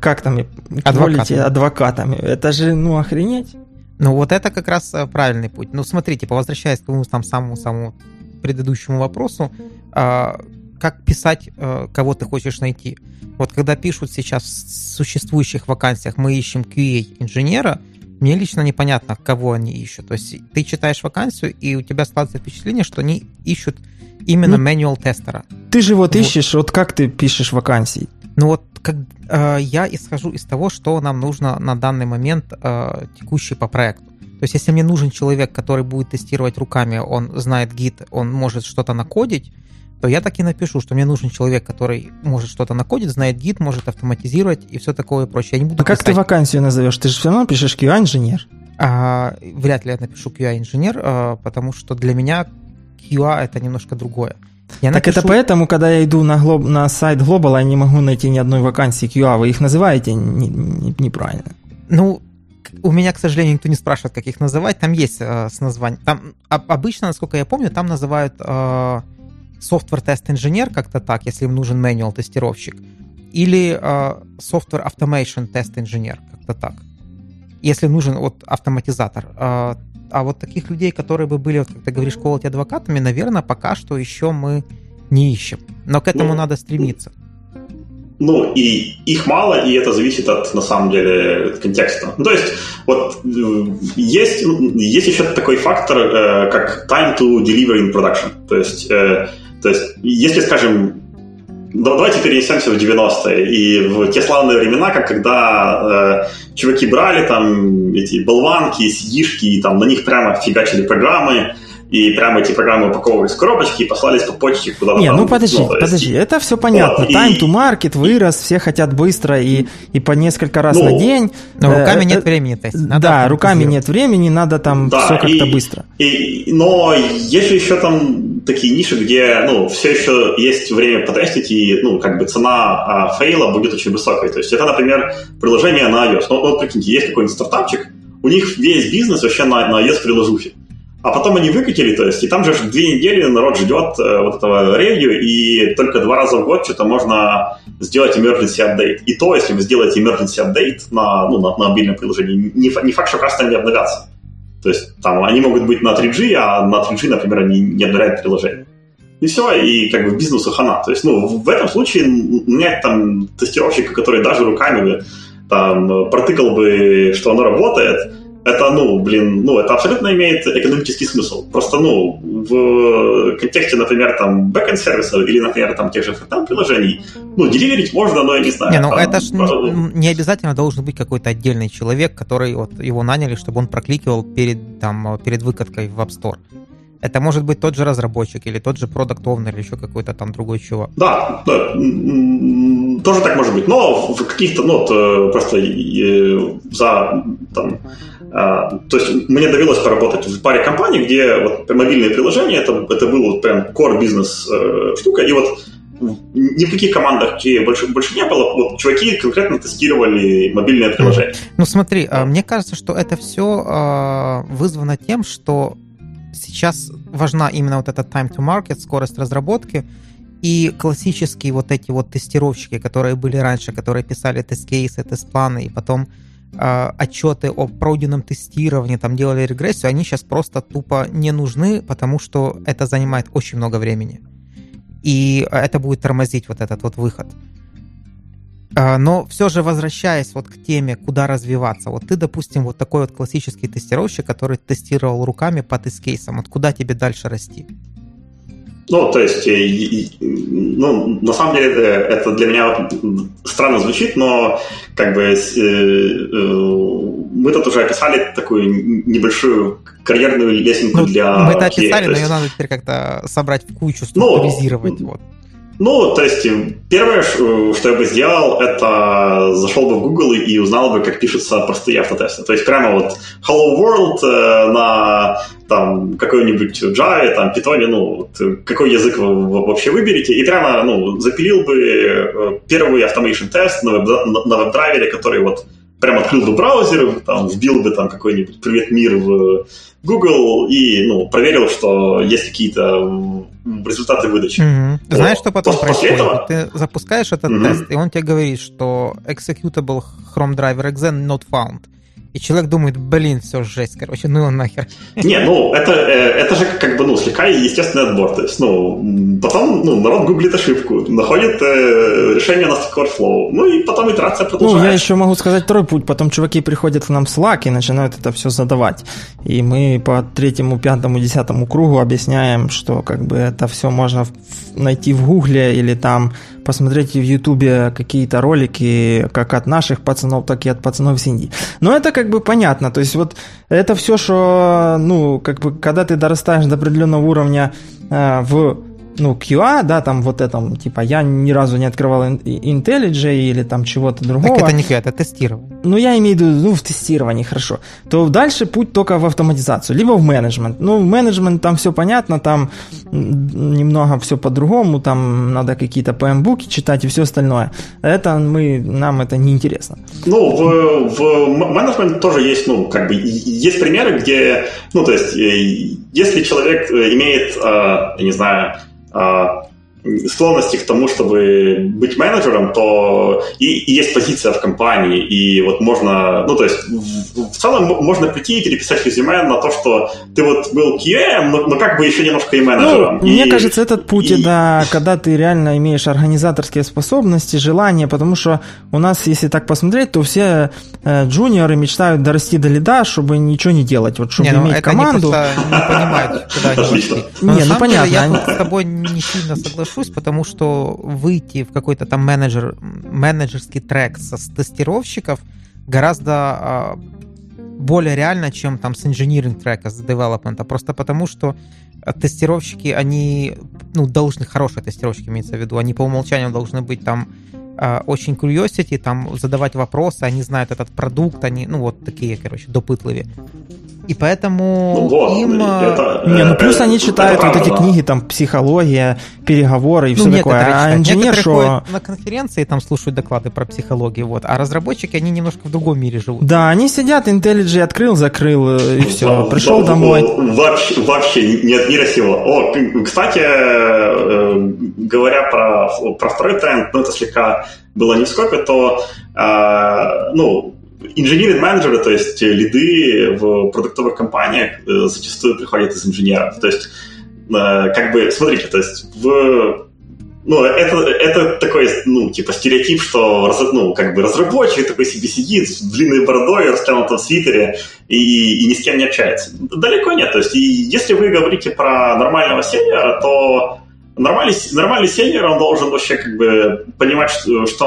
как там, quality адвокатами. Это же, ну, охренеть. Ну, вот это как раз правильный путь. Ну, смотрите, возвращаясь к тому там, самому предыдущему вопросу, как писать, кого ты хочешь найти. Вот когда пишут сейчас в существующих вакансиях, мы ищем QA-инженера, мне лично непонятно, кого они ищут. То есть ты читаешь вакансию, и у тебя складывается впечатление, что они ищут именно manual-тестера. Ты же вот ищешь, вот как ты пишешь вакансии? Ну вот как, я исхожу из того, что нам нужно на данный момент текущий по проекту. То есть если мне нужен человек, который будет тестировать руками, он знает Git, он может что-то накодить, то я так и напишу, что мне нужен человек, который может что-то накодить, знает Git, может автоматизировать и все такое и прочее. Я не буду писать. Как ты вакансию назовешь? Ты же все равно пишешь QA-инженер. Вряд ли я напишу QA-инженер, потому что для меня QA это немножко другое. Это поэтому, когда я иду на сайт Global, я не могу найти ни одной вакансии QA. Вы их называете неправильно. Ну, у меня, к сожалению, никто не спрашивает, как их называть. Там есть с названием. Там обычно, насколько я помню, там называют... software-тест-инженер, как-то так, если им нужен manual-тестировщик, или software-automation-тест-инженер, как-то так, если нужен вот автоматизатор. А вот таких людей, которые бы были, вот, как ты говоришь, quality-адвокатами, наверное, пока что еще мы не ищем. Но к этому надо стремиться. Ну, и их мало, и это зависит от, на самом деле, контекста. Ну, то есть, вот, есть еще такой фактор, как time to deliver in production. То есть, если, скажем, давайте перенесемся в 90-е и в те славные времена, как когда чуваки брали там эти болванки, сидишки, и там на них прямо фигачили программы, и прямо эти программы упаковывались в коробочки и послались по почте куда-то. Не, там, ну подожди, это все понятно. Вот, time to market вырос, все хотят быстро и по несколько раз на день. Но руками нет времени тестить. Да, руками нет времени, надо там все как-то быстро. Но есть же еще там такие ниши, где, ну, все еще есть время потестить, и, ну, как бы цена фейла будет очень высокой. То есть это, например, приложение на iOS. Ну, вот прикиньте, есть какой-нибудь стартапчик, у них весь бизнес вообще на iOS-приложухе. А потом они выкатили, то есть, и там же 2 недели народ ждет вот этого ревью, и только 2 раза в год что-то можно сделать emergency update. И то, если вы сделаете emergency update на мобильном приложении, не факт, что как раз там не обновятся. То есть, там, они могут быть на 3G, а на 3G, например, они не обновляют приложение. и все, и как бы бизнесу хана. То есть, в этом случае у меня там тестировщик, который даже руками там протыкал бы, что оно работает, это, это абсолютно имеет экономический смысл. Просто, в контексте, например, там, бэкэнд-сервисов или, например, там, тех же фронтенд-приложений, деливерить можно, но я не знаю. Это же не обязательно должен быть какой-то отдельный человек, который, его наняли, чтобы он прокликивал перед выкаткой в App Store. Это может быть тот же разработчик или тот же product owner или еще какой-то там другой чувак. Да, тоже так может быть. Но в каких-то, просто за там... То есть мне довелось поработать в паре компаний, где мобильные приложения, это было прям core бизнес штука, и ни в каких командах больше не было, чуваки конкретно тестировали мобильные приложения. Смотри, мне кажется, что это все вызвано тем, что сейчас важна именно эта time to market, скорость разработки, и классические эти тестировщики, которые были раньше, которые писали тест-кейсы, тест-планы, и потом отчеты о пройденном тестировании, там делали регрессию, они сейчас просто тупо не нужны, потому что это занимает очень много времени. И это будет тормозить этот выход. Но все же, возвращаясь к теме, куда развиваться, ты, допустим, такой классический тестировщик, который тестировал руками по тест-кейсам, куда тебе дальше расти? То есть, на самом деле, это для меня странно звучит, но как бы мы тут уже описали такую небольшую карьерную лесенку для... Мы это описали, но ее надо теперь как-то собрать в кучу, структуризировать. То есть, первое, что я бы сделал, это зашел бы в Google и узнал бы, как пишутся простые автотесты. То есть, прямо Hello World на там какой-нибудь Java, там Python, какой язык вы вообще выберете, и прямо, запилил бы первый automation-тест на веб-драйвере, который прям открыл бы браузер, вбил бы какой-нибудь «Привет, мир» в Google и проверил, что есть какие-то результаты выдачи. Mm-hmm. Знаешь, что потом происходит? Ты запускаешь этот тест, и он тебе говорит, что executable Chrome driver exen not found. И человек думает, все жесть, он нахер. Не, это же слегка естественный отбор. То есть, потом народ гуглит ошибку, находит решение на Stack Overflow, и потом итерация продолжается. Я еще могу сказать второй путь, потом чуваки приходят к нам в Slack и начинают это все задавать. И мы по 3, 5, 10 кругу объясняем, что это все можно найти в Гугле или там посмотреть в Ютубе какие-то ролики как от наших пацанов, так и от пацанов с Индии. Но это понятно. То есть это все, что когда ты дорастаешь до определенного уровня в QA, да, там я ни разу не открывал IntelliJ или там чего-то другого. Так это не QA, это тестирование. Я имею в виду, в тестировании, хорошо. То дальше путь только в автоматизацию, либо в менеджмент. В менеджмент там все понятно, там немного все по-другому, там надо какие-то ПМ-буки читать и все остальное. Нам это не интересно. В менеджмент тоже есть, есть примеры, где, то есть, если человек имеет, я не знаю, склонности к тому, чтобы быть менеджером, то и есть позиция в компании, и можно, в целом можно прийти и переписать резюме на то, что ты был QA, но как бы еще немножко и менеджером. Мне кажется, этот путь, когда ты реально имеешь организаторские способности, желание, потому что у нас, если так посмотреть, то все джуниоры мечтают дорасти до лида, чтобы ничего не делать, чтобы иметь команду. Не понимают, куда они идти. Понятно. Я с тобой не сильно согласен, потому что выйти в какой-то там менеджерский трек с тестировщиков гораздо более реально, чем там с инжиниринг трека, с девелопмента, просто потому что тестировщики, они должны, хорошие тестировщики имеется в виду, они по умолчанию должны быть там очень curiosity, там задавать вопросы, они знают этот продукт, они, такие, допытливые. И поэтому им... плюс они читают эти книги, там, психология, переговоры и все такое. А инженер, что... на конференции там слушают доклады про психологию, а разработчики, они немножко в другом мире живут. Да, они сидят, IntelliJ открыл, закрыл, и все, пришел домой. Вообще нет мира сего. Кстати, говоря про второй тренд, это слегка было не сколько, то, инженеры-менеджеры, то есть лиды в продуктовых компаниях зачастую приходят из инженеров. То есть как бы, смотрите, то есть это такой, стереотип, что, разработчик такой себе сидит с длинной бородой, растянутым в свитере и ни с кем не общается. Далеко нет. То есть, и если вы говорите про нормального сеньора, то нормальный сеньор, он должен вообще понимать, что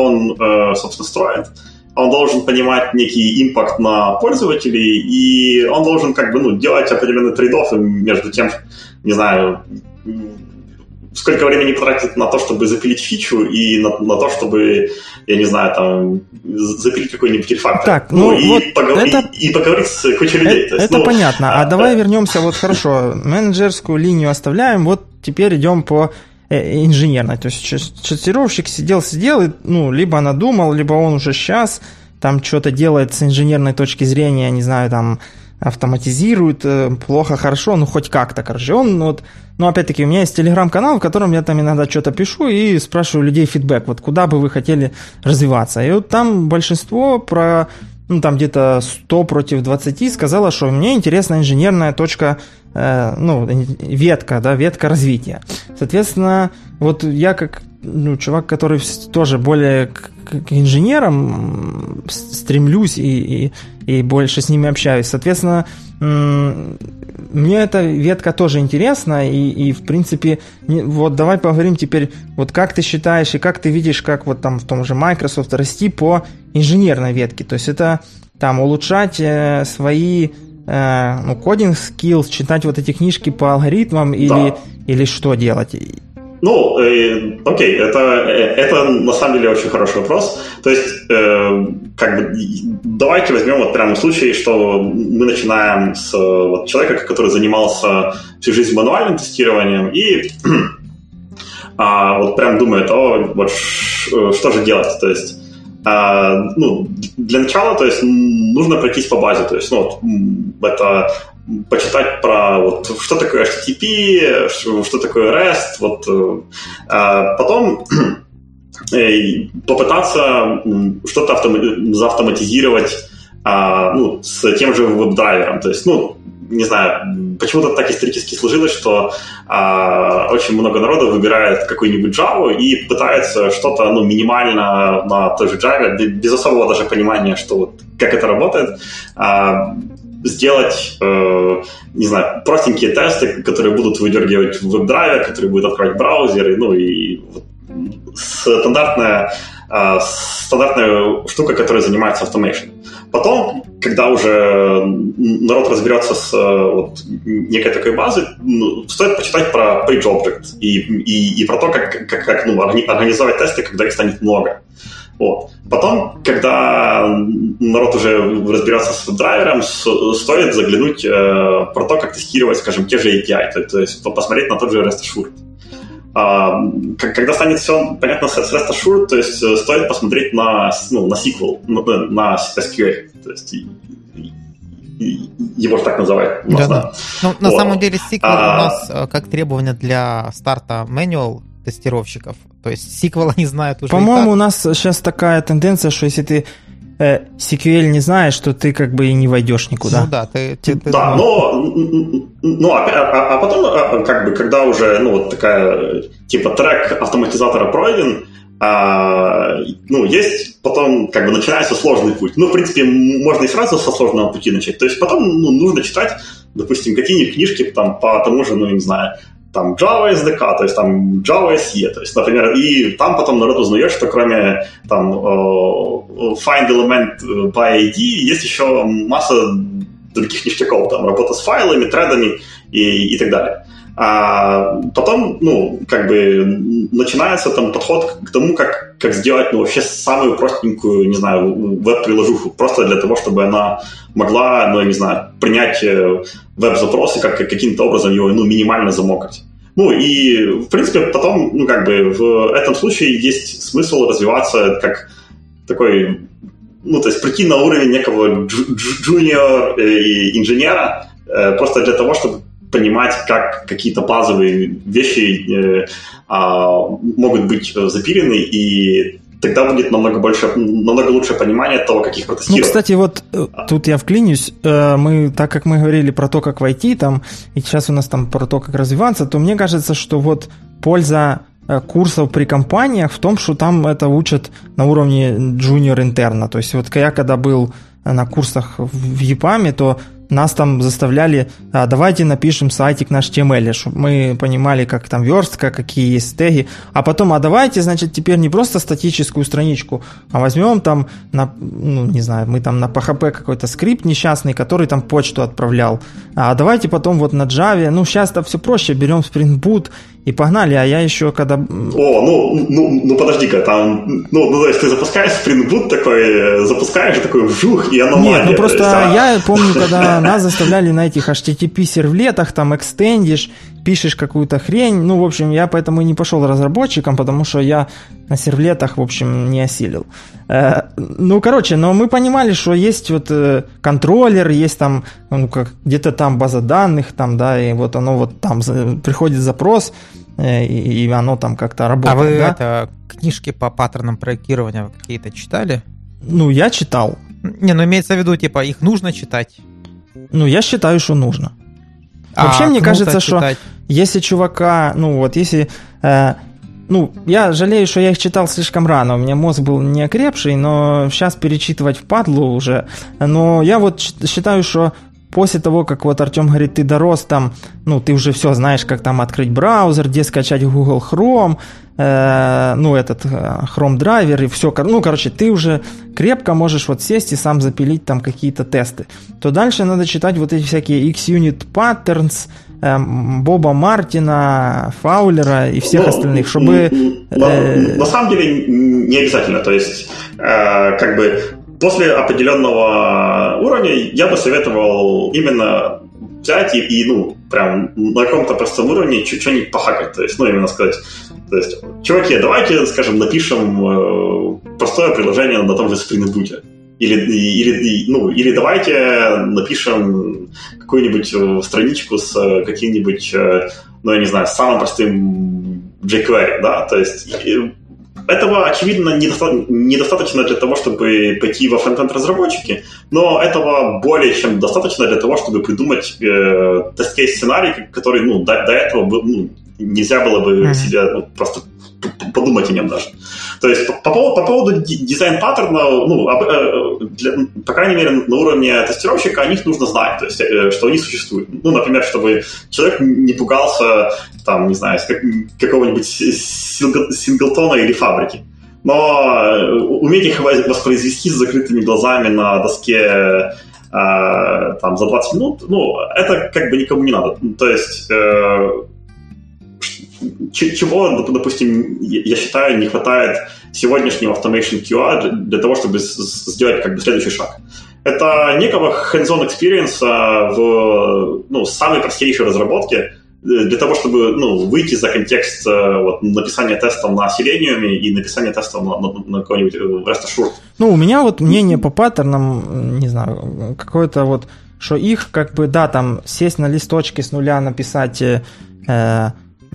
он, собственно, строит. Он должен понимать некий импакт на пользователей, и он должен делать определенные трейд-оффы между тем, сколько времени потратить на то, чтобы запилить фичу, и на то, чтобы, запилить какой-нибудь артефакт. Так, и поговорить с кучей людей. Это понятно. Давай вернемся, хорошо, менеджерскую линию оставляем, теперь идем по инженерной. То есть тестировщик сидел, и, либо надумал, либо он уже сейчас там что-то делает с инженерной точки зрения, автоматизирует, плохо, хорошо, хоть как-то, короче. Опять-таки, у меня есть телеграм-канал, в котором я там иногда что-то пишу и спрашиваю людей фидбэк, куда бы вы хотели развиваться. И там большинство про, там где-то 100 против 20 сказало, что мне интересна инженерная точка, ветка, да, ветка развития. Соответственно, я как чувак, который тоже более к инженерам стремлюсь и больше с ними общаюсь. Соответственно, мне эта ветка тоже интересна, и в принципе, давай поговорим теперь, как ты считаешь и как ты видишь, как там в том же Microsoft расти по инженерной ветке. То есть это там улучшать свои кодинг skills, читать эти книжки по алгоритмам, да. или что делать? Окей, это на самом деле очень хороший вопрос. То есть, давайте возьмем прямо случай, что мы начинаем с человека, который занимался всю жизнь мануальным тестированием и прям думает, что же делать. То есть, для начала, то есть, нужно пройтись по базе. То есть, это почитать про что такое HTTP, что такое REST, потом попытаться что-то заавтоматизировать с тем же веб-драйвером. То есть, почему-то так исторически сложилось, что очень много народа выбирает какую-нибудь Java и пытается что-то минимально на той же Java, без особого даже понимания, как это работает, сделать, простенькие тесты, которые будут выдергивать веб-драйвер, которые будут открывать браузеры, стандартная штука, которая занимается automation. Потом, когда уже народ разберется с некой такой базой, стоит почитать про page object и про то, как организовать тесты, когда их станет много. Вот. Потом, когда народ уже разбирается с веб-драйвером, стоит заглянуть про то, как тестировать, скажем, те же API, то есть посмотреть на тот же REST Assured. Когда станет все понятно с REST Assured, то есть стоит посмотреть на SQL, на SQL, то есть его же так называют. Да. На самом деле SQL у нас как требование для старта manual тестировщиков. То есть SQL они знают уже. По-моему, у нас сейчас такая тенденция, что если ты SQL не знаешь, то ты и не войдешь никуда. Ну да, ты да, а потом, когда уже такая трек автоматизатора пройден, есть потом начинается сложный путь. В принципе, можно и сразу со сложного пути начать. То есть потом нужно читать, допустим, какие-нибудь книжки там по тому же, там Java SDK, то есть там Java SE, то есть, например, и там потом народ узнает, что кроме там find element by ID есть еще масса других ништяков, там работа с файлами, тредами и так далее. А потом, начинается там подход к тому, как сделать, вообще самую простенькую, веб-приложуху, просто для того, чтобы она могла, принять веб-запросы, каким-то образом его, минимально замокать. И, в принципе, потом, в этом случае есть смысл развиваться как такой, то есть прийти на уровень некого junior инженера, просто для того, чтобы понимать, как какие-то базовые вещи могут быть запилены, и тогда будет намного лучше понимание того, как их протестировать. Ну, кстати, вот тут я вклинюсь. Мы, так как мы говорили про то, как войти, там, и сейчас у нас там про то, как развиваться, то мне кажется, что вот польза курсов при компаниях в том, что там это учат на уровне джуниор-интерна. То есть вот я когда был на курсах в ЕПАМе, то нас там заставляли, давайте напишем сайтик на HTML, чтобы мы понимали, как там верстка, какие есть теги, а потом, давайте, значит, теперь не просто статическую страничку, а возьмем там, мы там на PHP какой-то скрипт несчастный, который там почту отправлял, а давайте потом вот на Java, сейчас-то все проще, берем Spring Boot и погнали, а я еще когда... подожди-ка, там, то есть ты запускаешь Spring Boot такой, вжух, и аномалия. Нет, я помню, когда нас заставляли на этих HTTP-сервлетах, там, экстендишь, пишешь какую-то хрень, я поэтому и не пошел разработчиком, потому что я на сервлетах, не осилил. Но мы понимали, что есть вот контроллер, есть там, где-то там база данных, там, да, и вот оно вот там приходит запрос, и оно там как-то работает. А вы книжки по паттернам проектирования какие-то читали? Я читал. Имеется в виду, их нужно читать? Я считаю, что нужно. Вообще, мне кажется, читать. Что если чувака, я жалею, что я их читал слишком рано, у меня мозг был не окрепший, но сейчас перечитывать впадлу уже, но я считаю, что после того, как Артём говорит, ты дорос там, ты уже все знаешь, как там открыть браузер, где скачать Google Chrome, Chrome драйвер и все, ты уже крепко можешь сесть и сам запилить там какие-то тесты, то дальше надо читать вот эти всякие X-Unit Patterns, Боба Мартина, Фаулера и всех остальных, чтобы... На самом деле не обязательно, то есть после определенного уровня я бы советовал именно взять и прям на каком-то простом уровне чуть-чуть похакать. То есть, именно сказать, то есть, чуваки, давайте, скажем, напишем простое приложение на том же Spring Boot. Или давайте напишем какую-нибудь страничку с каким-нибудь, самым простым jQuery, да, то есть... Этого, очевидно, недостаточно для того, чтобы пойти во фронтенд-разработчики, но этого более чем достаточно для того, чтобы придумать тест-кейс-сценарий, который до этого нельзя было бы себе просто подумать о нем даже. То есть по поводу дизайн-паттерна, по крайней мере, на уровне тестировщика о них нужно знать, то есть, что они существуют. Например, чтобы человек не пугался там, не знаю, какого-нибудь синглтона или фабрики. Но уметь их воспроизвести с закрытыми глазами на доске там, за 20 минут, это как бы никому не надо. То есть... Чего, допустим, я считаю, не хватает сегодняшнего Automation QA для того, чтобы сделать как бы следующий шаг. Это некого hands-on experience в самой простейшей разработке для того, чтобы выйти за контекст написания тестов на Selenium и написания тестов на какой-нибудь REST Assured. У меня мнение по паттернам, не знаю, какое-то что их как бы, да, там сесть на листочке с нуля написать...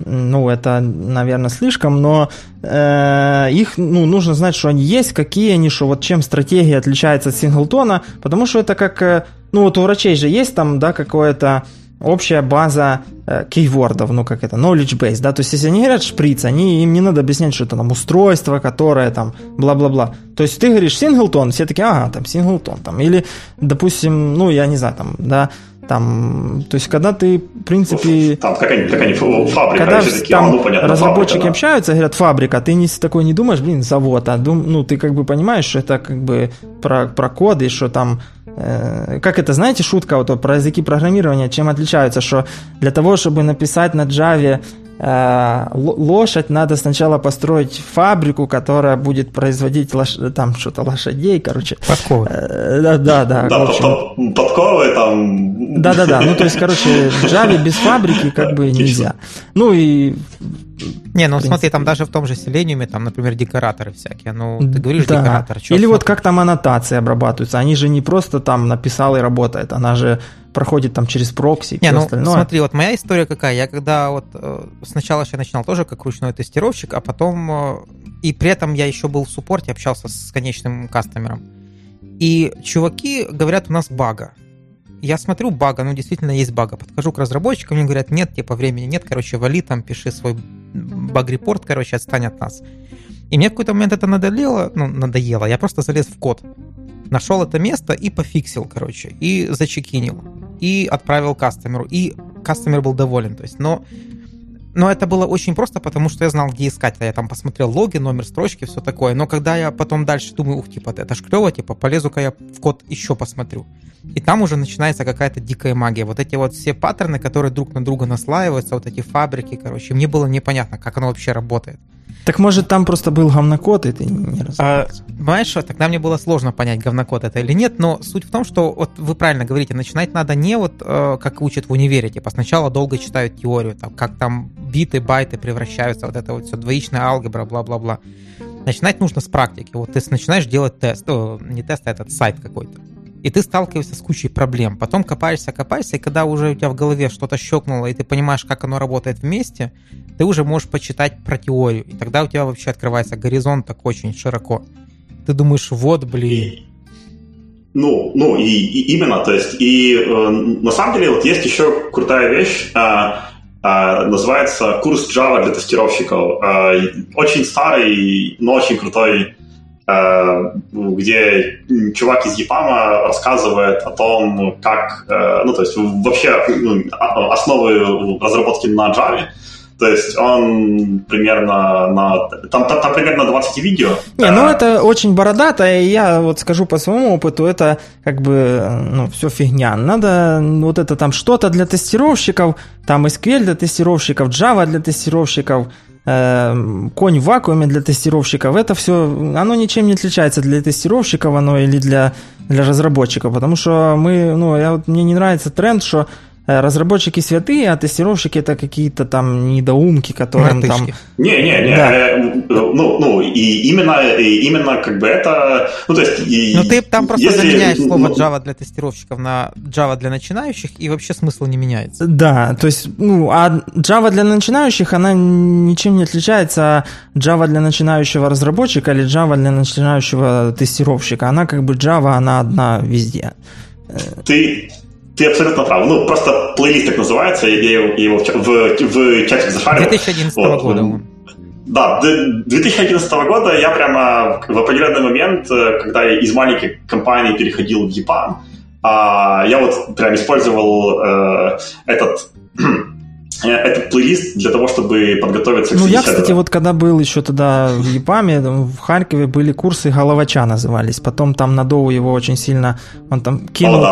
это, наверное, слишком, но их нужно знать, что они есть, какие они, что чем стратегия отличается от синглтона, потому что это как, у врачей же есть там, да, какое-то общая база кейвордов, knowledge base, да, то есть если они говорят шприц, им не надо объяснять, что это там устройство, которое там, бла-бла-бла, то есть ты говоришь синглтон, все такие, там синглтон, там, или, допустим, я не знаю, там, да, там, то есть, когда ты, в принципе... Там, как они фабрика. Когда там понятно, разработчики фабрика, да. Общаются, говорят, фабрика, ты такой не думаешь, завод, а ты как бы понимаешь, что это как бы про коды, что там... Как это, знаете, шутка про языки программирования, чем отличаются, что для того, чтобы написать на Java лошадь, надо сначала построить фабрику, которая будет производить там что-то лошадей, короче. Подковы. Да. Да, подковы там... Да, то есть, короче, в Java без фабрики как бы нельзя. И Не, ну смотри, там даже в том же Selenium, там, например, декораторы всякие. Ну, ты говоришь, да, декоратор. Чё, или вот как там аннотации обрабатываются. Они же не просто там написал и работает. Она же проходит там через прокси. Не, ну остальное. Смотри, вот моя история какая. Я когда вот сначала я начинал тоже как ручной тестировщик, а потом... И при этом я еще был в суппорте, общался с конечным кастомером. И чуваки говорят, у нас бага. Я смотрю, бага, ну действительно есть бага. Подхожу к разработчикам, мне говорят, нет, типа времени нет, короче, вали там, пиши свой баг-репорт, короче, отстань от нас. И мне в какой-то момент это надоело, я просто залез в код. Нашел это место и пофиксил, короче, и зачекинил, и отправил кастомеру, и кастомер был доволен, то есть, но это было очень просто, потому что я знал, где искать. Я там посмотрел логи, номер строчки, все такое. Но когда я потом дальше думаю, типа, это ж клево, типа, полезу-ка я в код еще посмотрю. И там уже начинается какая-то дикая магия. Вот эти вот все паттерны, которые друг на друга наслаиваются, вот эти фабрики, короче. Мне было непонятно, как оно вообще работает. Так может там просто был говнокод, и ты не разобрался? Понимаешь, тогда мне было сложно понять, говнокод это или нет, но суть в том, что вот вы правильно говорите, начинать надо не вот как учат в универе, типа сначала долго читают теорию, там, как там биты, байты превращаются, вот это вот все двоичная алгебра, бла-бла-бла. Начинать нужно с практики. Вот ты начинаешь делать тест, не тест, а этот сайт какой-то. И ты сталкиваешься с кучей проблем. Потом копаешься, и когда уже у тебя в голове что-то щелкнуло, и ты понимаешь, как оно работает вместе, ты уже можешь почитать про теорию. И тогда у тебя вообще открывается горизонт так очень широко. Ты думаешь, вот, блин... Именно, то есть, на самом деле, вот есть еще крутая вещь, называется курс Java для тестировщиков. Очень старый, но очень крутой, где чувак из Япама рассказывает о том, как, то есть вообще основы разработки на Java. То есть он примерно там примерно 20 видео. Не, ну это очень бородато, и я вот скажу по своему опыту, это как бы, все фигня. Надо вот это там что-то для тестировщиков, там SQL для тестировщиков, Java для тестировщиков, конь в вакууме для тестировщиков. Это все, оно ничем не отличается для тестировщиков, оно или для разработчиков, потому что мне не нравится тренд, что разработчики святые, а тестировщики это какие-то там недоумки, которым там... Не-не-не, да. Именно как бы это... Ну, то есть... ты там просто заменяешь слово Java для тестировщиков на Java для начинающих, и вообще смысл не меняется. Да, то есть, а Java для начинающих, она ничем не отличается от Java для начинающего разработчика или Java для начинающего тестировщика. Она как бы Java, она одна везде. Ты абсолютно прав. Просто плейлист так называется, я его в чатик зашаривал. 2011 года. Да, 2011 года я прямо в определенный момент, когда я из маленькой компании переходил в EPAM, я вот прям использовал этот плейлист для того, чтобы подготовиться к собеседованию. Я, кстати, вот когда был еще тогда в ЕПАМе, в Харькове были курсы Головача назывались. Потом там Надоу его очень сильно... Он там кинул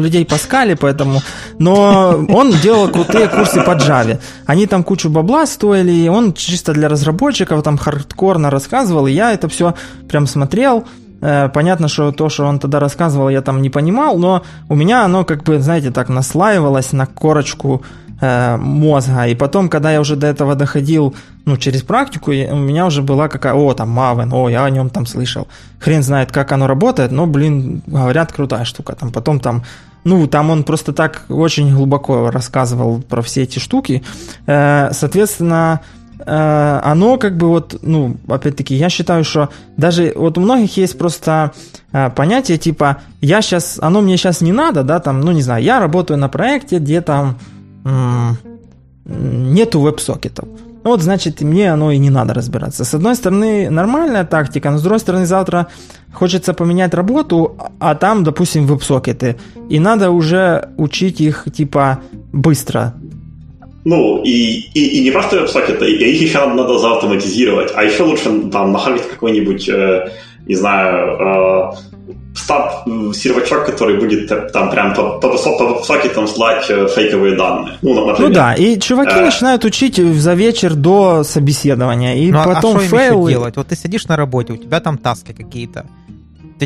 людей по скале, поэтому... Но он делал крутые курсы по Java. Они там кучу бабла стоили, и он чисто для разработчиков там хардкорно рассказывал, и я это все прям смотрел... Понятно, что то, что он тогда рассказывал, я там не понимал, но у меня оно как бы, знаете, так наслаивалось на корочку мозга. И потом, когда я уже до этого доходил, через практику, у меня уже была там Maven, я о нем там слышал. Хрен знает, как оно работает, но, блин, говорят, крутая штука. Там потом там он просто так очень глубоко рассказывал про все эти штуки. Соответственно... Оно как бы опять-таки, я считаю, что даже вот у многих есть просто понятие типа, я сейчас, оно мне сейчас не надо, да, там, не знаю, я работаю на проекте, где там нету веб-сокетов. Вот, значит, мне оно и не надо разбираться. С одной стороны, нормальная тактика, но с другой стороны, завтра хочется поменять работу, а там, допустим, веб-сокеты, и надо уже учить их, типа, быстро. И не просто веб-сокеты, их еще надо заавтоматизировать, а еще лучше там нахавить какой-нибудь, стат-сервачок, который будет там прям по веб-сокетам слать фейковые данные. Например. Да, и чуваки начинают учить за вечер до собеседования, и потом фейлы. Что им еще делать? Вот ты сидишь на работе, у тебя там таски какие-то.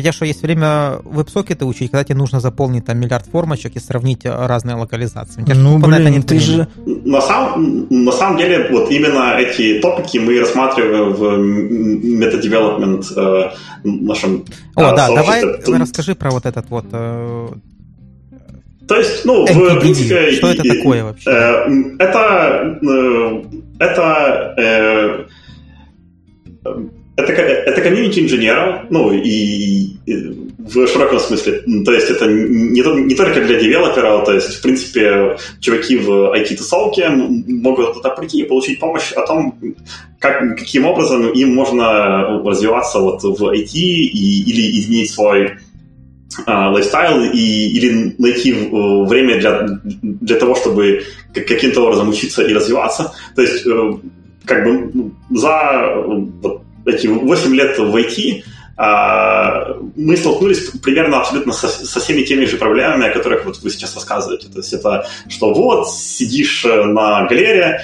тебя что, есть время веб-сокеты учить, когда тебе нужно заполнить там миллиард формочек и сравнить разные локализации? Ну, блин, ты же... На самом деле, вот именно эти топики мы рассматриваем в Meta-Development нашем сообществе. Давай расскажи про вот этот вот... То есть, в принципе... Что это такое вообще? Это комьюнити инженеров, и в широком смысле. То есть это не только для девелоперов, то есть, в принципе, чуваки в IT-тусовке могут туда прийти и получить помощь о том, каким образом им можно развиваться вот в IT или изменить свой лайфстайл или найти время для того, чтобы каким-то образом учиться и развиваться. То есть, за эти 8 лет в IT мы столкнулись примерно абсолютно со всеми теми же проблемами, о которых вот вы сейчас рассказываете. То есть это, что вот, сидишь на галере,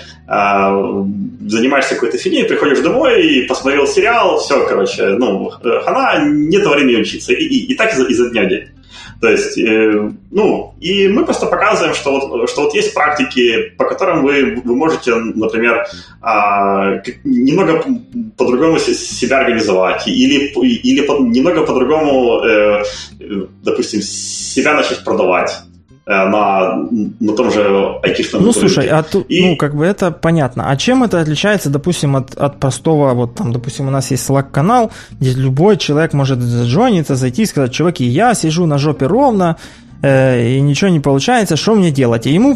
занимаешься какой-то фигней, приходишь домой и посмотрел сериал, все, короче, хана, нет времени учиться. И так изо дня в день. То есть, и мы просто показываем, что вот есть практики, по которым вы можете, например, немного по-другому себя организовать или немного по-другому, допустим, себя начать продавать на том же айтишном рынке. Слушай, это понятно. А чем это отличается, допустим, от простого, вот там, допустим, у нас есть Slack-канал, где любой человек может заджойниться, зайти и сказать: чуваки, я сижу на жопе ровно, и ничего не получается, что мне делать? И ему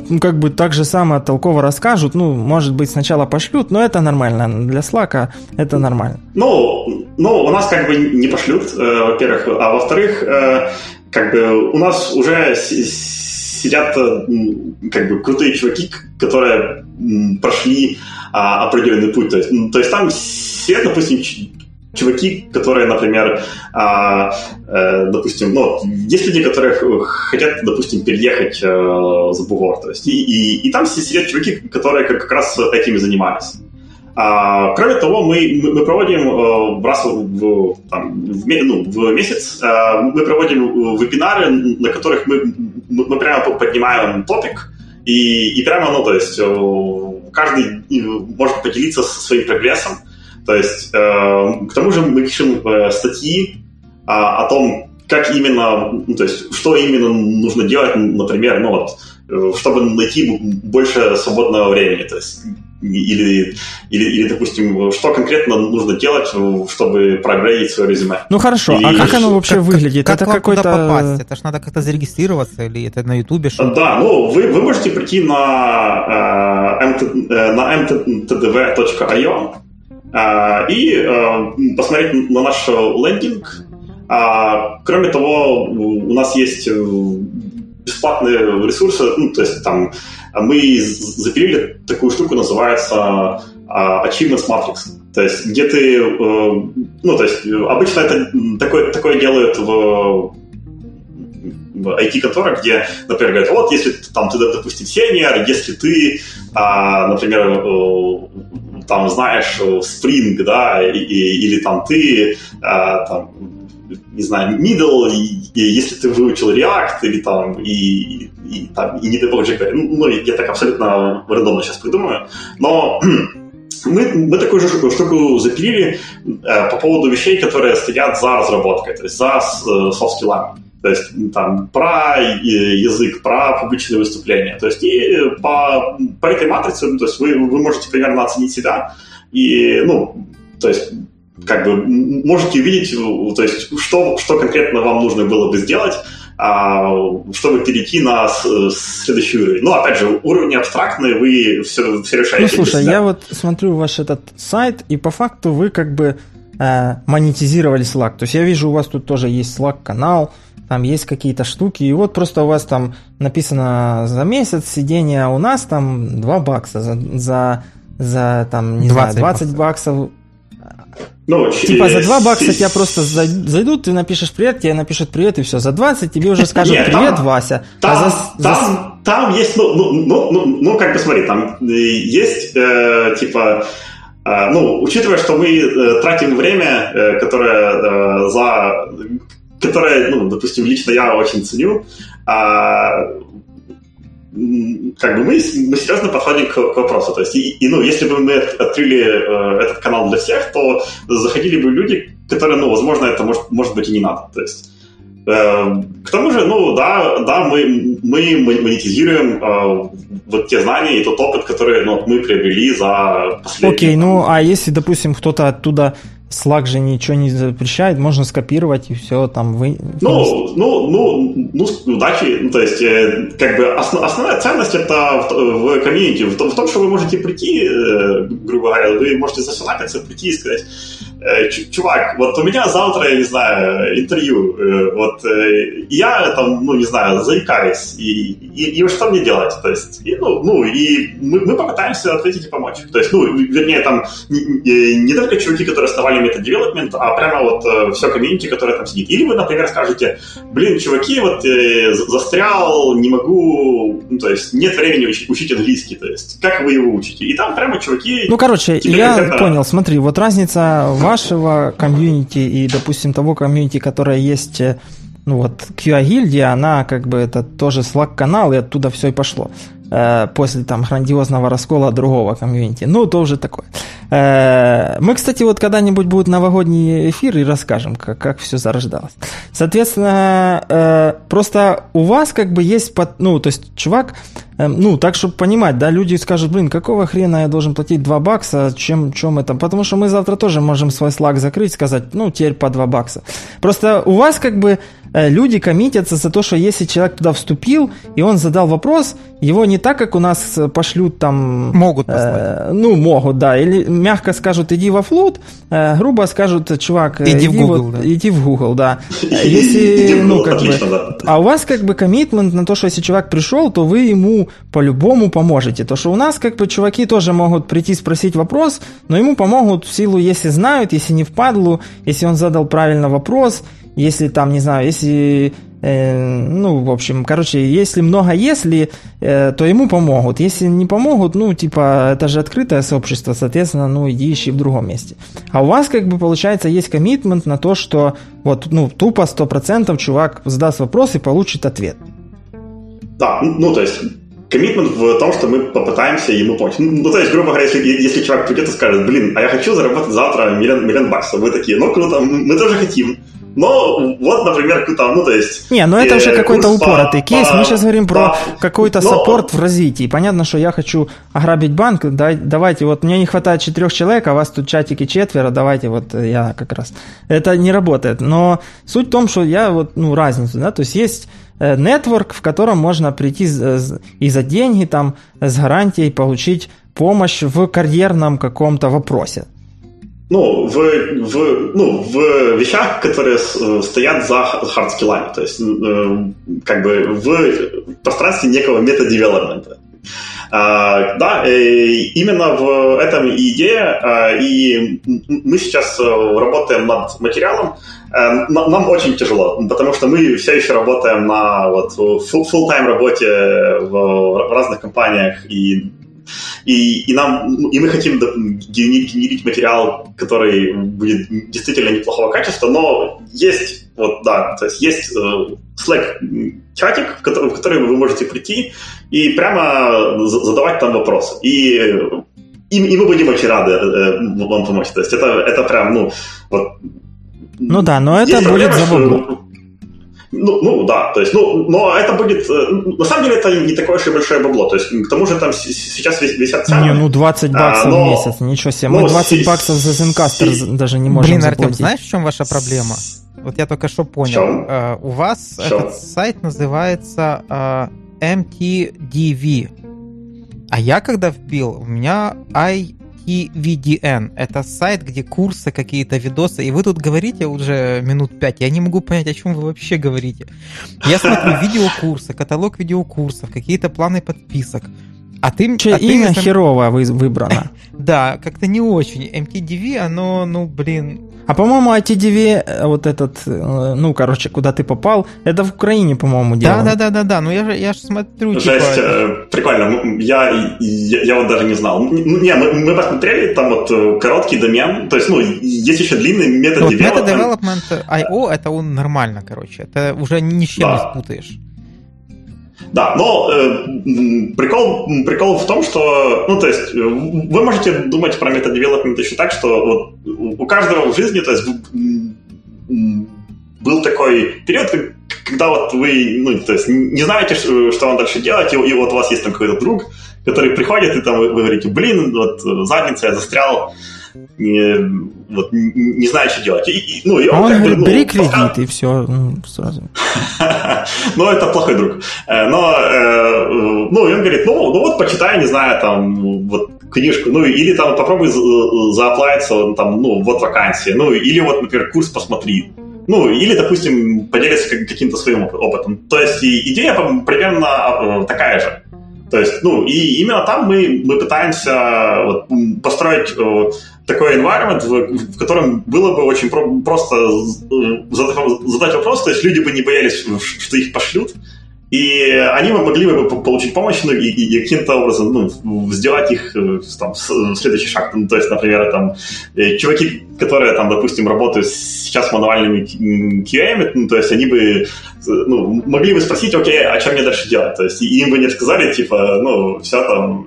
так же самое толково расскажут, может быть, сначала пошлют, но это нормально, для Slack'а это нормально. У нас не пошлют, во-первых, а во-вторых, у нас уже сидят крутые чуваки, которые прошли определенный путь. То есть там сидят, допустим, чуваки, которые, например, есть люди, которые хотят, допустим, переехать за бугор. То есть, и там сидят чуваки, которые как раз этим и занимались. Кроме того, мы проводим раз в месяц мы проводим вебинары, на которых мы прямо поднимаем топик и прямо, каждый может поделиться своим прогрессом. То есть, к тому же мы пишем статьи о том, как именно, что именно нужно делать, например, чтобы найти больше свободного времени, то есть, или, допустим, что конкретно нужно делать, чтобы проапгрейдить свое резюме. Хорошо, или... а как оно вообще выглядит? Как какой-то... туда попасть? Это ж надо как-то зарегистрироваться, или это на Ютубе? Что-то? Да, вы можете прийти на mtdv.io и посмотреть на наш лендинг. Кроме того, у нас есть бесплатные ресурсы, мы запилили такую штуку, называется Achievements Matrix, то есть где ты, обычно это такое делают в IT-конторах, где, например, говорят: вот, если ты, допустим, senior, если ты, например, знаешь Spring, да, или ты, не знаю, middle, если ты выучил React или и не дай бог JK. Я так абсолютно рандомно сейчас придумаю. Но мы такую же штуку запилили по поводу вещей, которые стоят за разработкой, то есть за софт-скиллами. То есть про язык, про публичные выступления. То есть и по этой матрице, то есть вы можете примерно оценить себя и, можете увидеть, то есть, что конкретно вам нужно было бы сделать, чтобы перейти на следующий уровень. Опять же, уровни абстрактные, вы все решаете. Слушай, я вот смотрю ваш этот сайт, и по факту вы монетизировали Slack. То есть я вижу, у вас тут тоже есть Slack-канал, там есть какие-то штуки, и вот просто у вас там написано: за месяц сидения у нас там $2 за 20 баксов. За $2 тебя просто зайдут, ты напишешь «привет», тебе напишут «привет», и все. За 20 тебе уже скажут: нет, «привет, там, Вася». Там есть, смотри, там есть, учитывая, что мы тратим время, которое за которое, ну, допустим, лично я очень ценю, как бы мы серьезно подходим к вопросу. То есть, ну, если бы мы открыли этот канал для всех, то заходили бы люди, которые, ну, возможно, это может быть и не надо. То есть, к тому же, ну, да, мы монетизируем вот те знания и тот опыт, который, ну, мы приобрели за последние... Окей, ну, а если, допустим, кто-то оттуда... Slack же ничего не запрещает, можно скопировать и все там вы. Ну, удачи. Ну, то есть, как бы основная ценность это в комьюнити, в том, что вы можете прийти, грубо говоря, вы можете засылаться, прийти и сказать: чувак, вот у меня завтра, я не знаю, интервью, вот я там, ну, не знаю, заикаюсь, и что мне делать? То есть, и мы попытаемся ответить и помочь. То есть, ну, вернее, там не только чуваки, которые основали Meta-Development, а прямо вот все комьюнити, которое там сидит. Или вы, например, скажете: блин, чуваки, вот застрял, не могу, ну, то есть, нет времени учить английский, то есть, как вы его учите? И там прямо чуваки... Ну, короче, я понял, смотри, вот разница вашего комьюнити и, допустим, того комьюнити, которое есть, ну вот, QA Гильдия, она как бы это тоже Slack-канал, и оттуда все и пошло. После там грандиозного раскола другого комьюнити. Ну, то уже такое. Мы, кстати, вот когда-нибудь будут новогодний эфир и расскажем, как все зарождалось. Соответственно, просто у вас как бы есть, ну, то есть чувак, ну, так, чтобы понимать, да, люди скажут: блин, какого хрена я должен платить $2, чем это? Потому что мы завтра тоже можем свой Slack закрыть, сказать: ну, теперь по $2. Просто у вас как бы люди коммитятся за то, что если человек туда вступил, и он задал вопрос, его не так, как у нас пошлют там... Могут послать. Ну, могут, да. Или мягко скажут: иди во флот, грубо скажут: чувак, иди в Google, вот, да. Иди в Google, да. Если, ну, как бы... А у вас как бы коммитмент на то, что если чувак пришел, то вы ему по-любому поможете. То, что у нас как бы чуваки тоже могут прийти спросить вопрос, но ему помогут в силу, если знают, если не впадлу, если он задал правильно вопрос, если там, не знаю, если... ну, в общем, короче, если много если, то ему помогут. Если не помогут, ну, типа, это же открытое сообщество, соответственно, ну, иди ищи в другом месте. А у вас, как бы, получается, есть коммитмент на то, что вот, ну, тупо 100% чувак задаст вопрос и получит ответ. Да, ну, то есть... Коммитмент в том, что мы попытаемся ему помочь. Ну, то есть, грубо говоря, если человек придет и скажет: блин, а я хочу заработать завтра миллион баксов. Вы такие: ну, круто, мы тоже хотим. Но вот, например, там, ну, то есть... Не, ну это уже какой-то упоротый кейс. Мы сейчас говорим про какой-то саппорт в развитии. Понятно, что я хочу ограбить банк. Давайте, вот мне не хватает 4 человек, а вас тут чатики 4, давайте, вот я как раз... Это не работает. Но суть в том, что я вот, ну, разницу, да, то есть есть... нетворк, в котором можно прийти и за деньги, там, с гарантией получить помощь в карьерном каком-то вопросе. Ну, в вещах, которые стоят за хардскиллами, то есть, как бы, в пространстве некого мета-девелопмента. Да, именно в этом и идея, и мы сейчас работаем над материалом. Нам очень тяжело, потому что мы все еще работаем на вот full-time работе в разных компаниях, и мы хотим генерить материал, который будет действительно неплохого качества, но есть вот, да, то есть есть Slack-чатик, в который вы можете прийти и прямо задавать там вопросы. И мы будем очень рады вам помочь. То есть это прям, ну, вот. Ну да, но это будет забавно. Ну да, то есть, ну, но это будет... На самом деле это не такое уж и большое бабло. То есть, к тому же там сейчас висят цены. Не, ну $20 в месяц, ничего себе. Мы $20 за Zencastr даже не можем заплатить. Блин, Артем, знаешь, в чем ваша проблема? Вот я только что понял. У вас этот сайт называется mtdv. А я когда вбил, у меня ITVDN. Это сайт, где курсы, какие-то видосы. И вы тут говорите уже минут 5. Я не могу понять, о чем вы вообще говорите. Я смотрю видеокурсы, каталог видеокурсов, какие-то планы подписок. А ты... Имя херово выбрано. Да, как-то не очень. MTDV, оно, ну, блин... А, по-моему, ITDV, вот этот, ну, короче, куда ты попал, это в Украине, по-моему, делают. Да-да-да, ну я же смотрю... Жесть, типа... прикольно, я вот даже не знал. Не, мы посмотрели, там вот короткий домен, то есть, ну, есть еще длинный Meta-Development. Вот Meta-Development.io, это он нормально, короче, это уже ни с чем не спутаешь. Да, но прикол в том, что, ну, то есть, вы можете думать про Meta-Development еще так, что вот у каждого в жизни, то есть, был такой период, когда вот вы, ну, то есть, не знаете, что вам дальше делать, и вот у вас есть там какой-то друг, который приходит, и там вы говорите, блин, вот задница, я застрял, вот, не знаю, что делать. Ну, он говорит, ну, бери кредит, и все, сразу. Ну, это плохой друг. Но, ну, и он говорит, ну, вот, почитай, не знаю, там, вот, книжку, ну, или там попробуй зааплайться, там, ну, вот, вакансии, ну, или вот, например, курс посмотри. Ну, или, допустим, поделиться каким-то своим опытом. То есть, идея примерно такая же. То есть, ну, и именно там мы пытаемся вот, построить такой environment, в котором было бы очень просто задать вопрос, то есть люди бы не боялись, что их пошлют, и они могли бы получить помощь, ну, и каким-то образом, ну, сделать их там, следующий шаг. Ну, то есть, например, там, чуваки, которые, там, допустим, работают сейчас мануальными QA, ну, то есть они бы, ну, могли бы спросить, окей, а что мне дальше делать? То есть им бы не сказали, типа, ну, все там,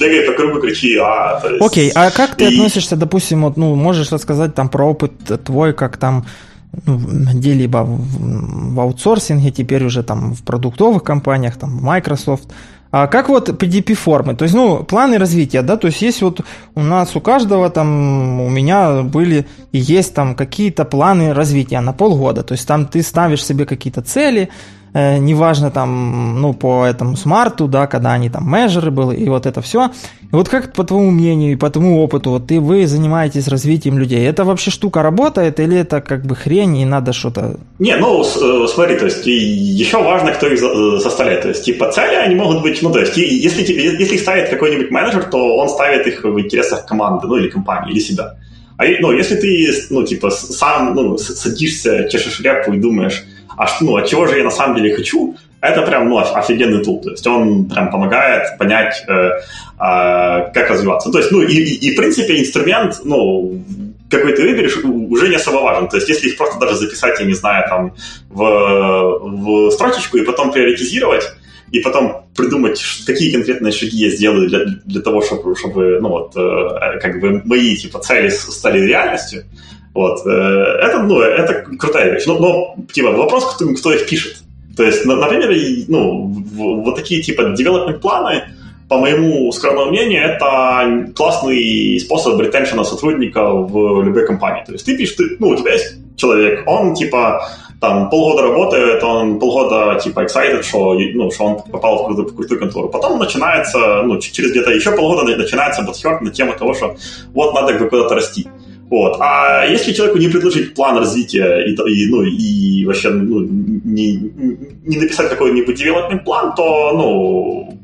бегай по кругу, кричи, а... То есть... Окей, а как ты относишься, допустим, вот, ну, можешь рассказать там про опыт твой, как там... Ну, где-либо в аутсорсинге, теперь уже там в продуктовых компаниях, там Microsoft. А как вот PDP-формы? То есть, ну, планы развития, да? То есть, есть вот у нас у каждого там, у меня были и есть там какие-то планы развития на полгода. То есть, там ты ставишь себе какие-то цели, неважно там, ну, по этому смарту, да, когда они там межеры были, и вот это все. И вот как по твоему мнению и по твоему опыту, вот и вы занимаетесь развитием людей, это вообще штука работает или это как бы хрень и надо что-то... Не, ну, смотри, то есть еще важно, кто их составляет, то есть типа цели они могут быть, ну, то есть если их ставит какой-нибудь менеджер, то он ставит их в интересах команды, ну, или компании, или себя. А, ну, если ты, ну, типа сам, ну, садишься, чешешь шляпу и думаешь, ну, от чего же я на самом деле хочу, это прям, ну, офигенный тул. То есть он прям помогает понять, как развиваться. То есть, ну, и в принципе, инструмент, ну, какой ты выберешь, уже не особо важен. То есть если их просто даже записать, я не знаю, там, в строчечку и потом приоритизировать, и потом придумать, какие конкретные шаги я сделаю для того, чтобы, ну, вот, как бы мои, типа, цели стали реальностью, вот. Это, ну, это крутая вещь. Но типа, вопрос, кто их пишет. То есть, например, ну, вот такие типа development-планы, по моему скромному мнению, это классный способ ретеншена сотрудника в любой компании. То есть ты пишешь, ну, у тебя есть человек, он типа там полгода работает, он полгода типа excited, что, ну, что он попал в крутую контору. Потом начинается, ну, через где-то еще полгода начинается бадхёрт на тему того, что вот надо куда-то расти. Вот. А если человеку не предложить план развития ну, и вообще, ну, не написать какой-нибудь development план, то, ну,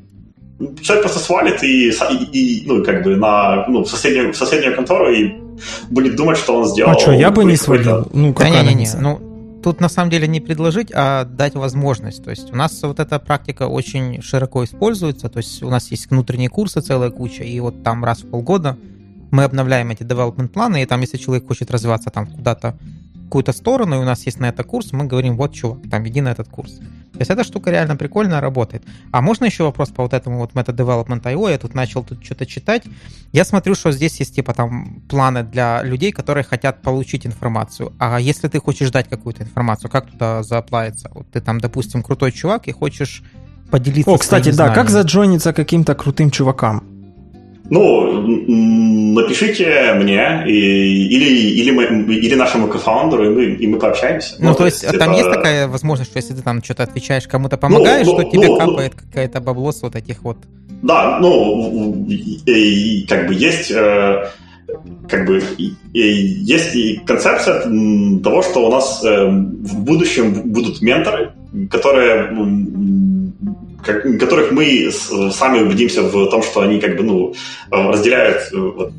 человек просто свалит и ну, как бы на, ну, в соседнюю контору и будет думать, что он сделал. А что, я бы не свалил? Ну, какая разница? Ну, тут на самом деле не предложить, а дать возможность. То есть у нас вот эта практика очень широко используется. То есть у нас есть внутренние курсы целая куча, и вот там раз в полгода мы обновляем эти development-планы, и там, если человек хочет развиваться там куда-то, в какую-то сторону, и у нас есть на это курс, мы говорим, вот, чувак, там, иди на этот курс. То есть эта штука реально прикольно работает. А можно еще вопрос по вот этому вот meta-development.io? Я тут начал что-то читать. Я смотрю, что здесь есть, типа, там, планы для людей, которые хотят получить информацию. А если ты хочешь дать какую-то информацию, как туда зааплавиться? Вот ты там, допустим, крутой чувак, и хочешь поделиться своими знаниями. О, кстати, да, как заджойниться каким-то крутым чувакам? Ну, напишите мне или нашему кофаундеру, и мы пообщаемся. Ну, то есть, там это... есть такая возможность, что если ты там что-то отвечаешь, кому-то помогаешь, то тебе капает какая-то бабло с вот этих вот... Да, ну, как бы есть... Как бы есть и концепция того, что у нас в будущем будут менторы, которых мы сами убедимся в том, что они как бы, ну, разделяют вот,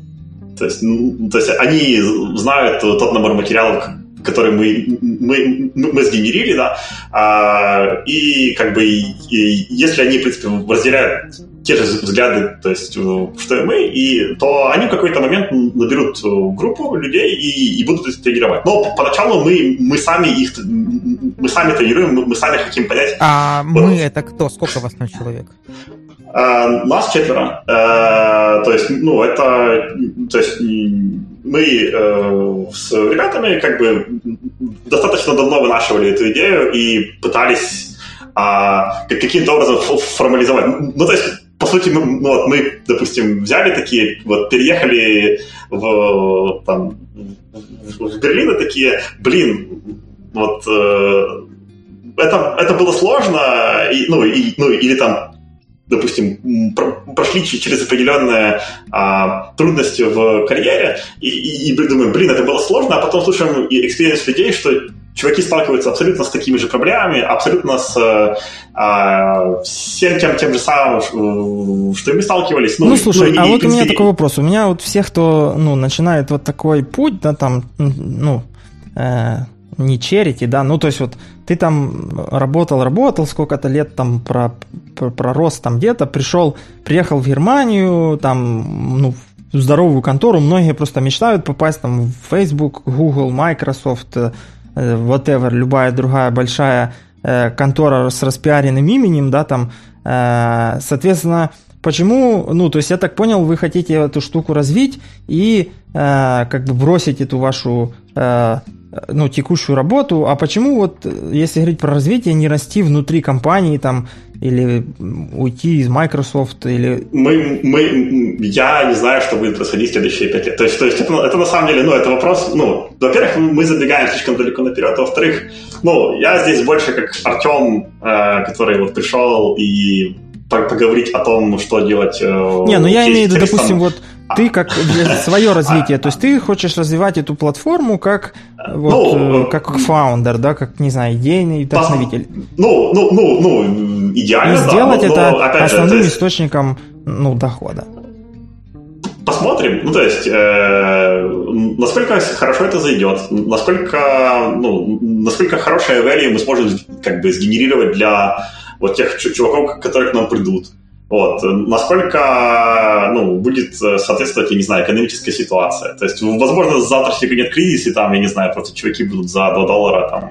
То есть они знают тот набор материалов, который мы сгенерили, да, и как бы если они, в принципе, разделяют те же взгляды, то есть что и мы, то они в какой-то момент наберут группу людей и будут тренировать. Но поначалу мы сами тренируем, мы сами хотим понять. А вот. Мы это кто? Сколько вас на человек? Нас 4. То есть, ну, это... То есть, мы с ребятами как бы достаточно давно вынашивали эту идею и пытались каким-то образом формализовать. Ну, то есть, по сути, мы, допустим, взяли такие, вот, переехали в Берлин и такие, это было сложно, или там допустим, прошли через определенные трудности в карьере и думаем, это было сложно, а потом слушаем экспириенс людей, что чуваки сталкиваются абсолютно с такими же проблемами, абсолютно с всем тем же самым, что и мы сталкивались. Ну, слушай, у меня такой вопрос. У меня вот всех, кто начинает вот такой путь, да, там, не черити, да, ну, то есть вот ты там работал сколько-то лет там пророс там где-то, приехал в Германию, там, в здоровую контору, многие просто мечтают попасть там в Facebook, Google, Microsoft, whatever, любая другая большая контора с распиаренным именем, да, там, соответственно, почему, то есть я так понял, вы хотите эту штуку развить и как бы бросить эту вашу текущую работу, а почему вот, если говорить про развитие, не расти внутри компании там, или уйти из Microsoft, или... Я не знаю, что будет происходить в следующие 5 лет. То есть это на самом деле, это вопрос, во-первых, мы забегаем слишком далеко наперед, а во-вторых, я здесь больше как Артём, который вот пришел и поговорить о том, что делать... я имею в виду, допустим, вот ты как свое развитие, то есть ты хочешь развивать эту платформу как фаундер, да, как, не знаю, идейный вдохновитель. Идеально, да. Сделать это основным источником, дохода. Посмотрим, насколько хорошо это зайдет, насколько хорошее value мы сможем как бы сгенерировать для вот тех чуваков, которые к нам придут. Вот. Насколько будет соответствовать, я не знаю, экономическая ситуация. То есть, возможно, завтра сегодня нет кризиса, и там, я не знаю, просто чуваки будут за $2 там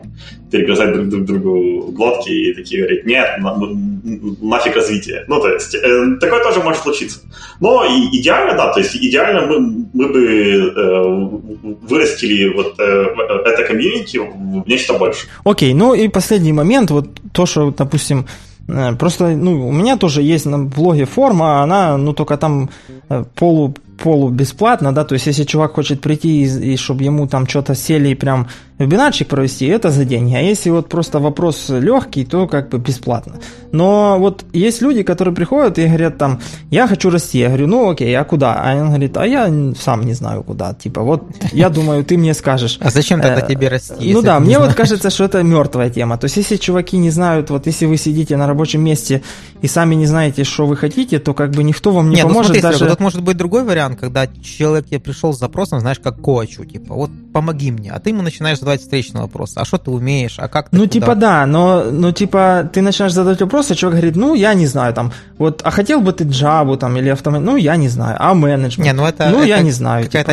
перегрызать друг другу глотки и такие говорят, нет, нафиг развитие. Такое тоже может случиться. Но идеально, да, то есть идеально мы бы вырастили вот это комьюнити в нечто больше. Окей, и последний момент, вот то, что, допустим, просто, у меня тоже есть на блоге форма, она, только там полубесплатно, да, то есть если чувак хочет прийти и чтобы ему там что-то сели и прям вебинарчик провести, это за деньги, а если вот просто вопрос легкий, то как бы бесплатно. Но вот есть люди, которые приходят и говорят там, я хочу расти, я говорю, окей, а куда? А он говорит, а я сам не знаю куда, типа, вот я думаю, ты мне скажешь. А зачем тогда тебе расти? Мне вот кажется, что это мертвая тема, то есть если чуваки не знают, вот если вы сидите на рабочем месте и сами не знаете, что вы хотите, то как бы никто вам не поможет. Смотри, тут может быть другой вариант, когда человек тебе пришел с запросом, знаешь, как коучу, типа, вот помоги мне, а ты ему начинаешь задавать встречные вопросы, а что ты умеешь, а как ты... ты начинаешь задавать вопросы, а человек говорит, я не знаю, там, вот, а хотел бы ты Java, там, или автомобиль, я не знаю, а менеджмент, я не знаю. Какая-то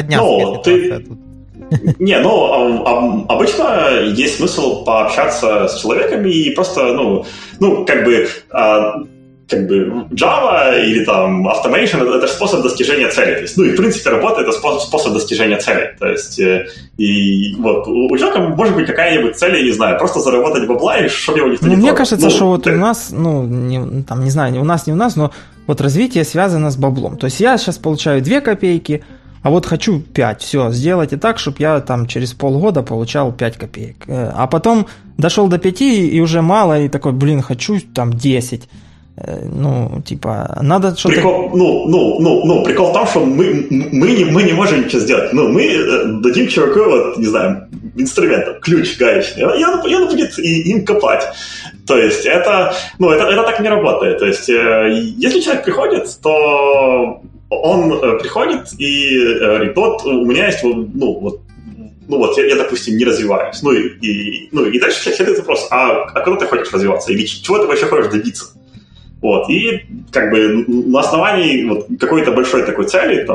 обычно есть смысл пообщаться с человеком и просто, Java или там Automation — это же способ достижения цели. То есть, и в принципе работа — это способ достижения цели. То есть, у человека может быть какая-нибудь цель, я не знаю, просто заработать бабла, и чтобы его никто не трогал. Мне кажется, что вот у нас, не у нас, но вот развитие связано с баблом. То есть я сейчас получаю 2 копейки, а вот хочу 5, все, сделайте так, чтобы я там через полгода получал 5 копеек. А потом дошел до 5, и уже мало, и такой, хочу там 10. Надо что-то... Прикол в том, что мы не можем ничего сделать. Мы дадим чуваку, инструмент, ключ гаечный, и он будет им копать. То есть это так не работает. То есть если человек приходит, то Он приходит и говорит, вот у меня есть, я, допустим, не развиваюсь. И дальше следует вопрос, а куда ты хочешь развиваться? Или чего ты вообще хочешь добиться? Вот. И как бы на основании какой-то большой такой цели,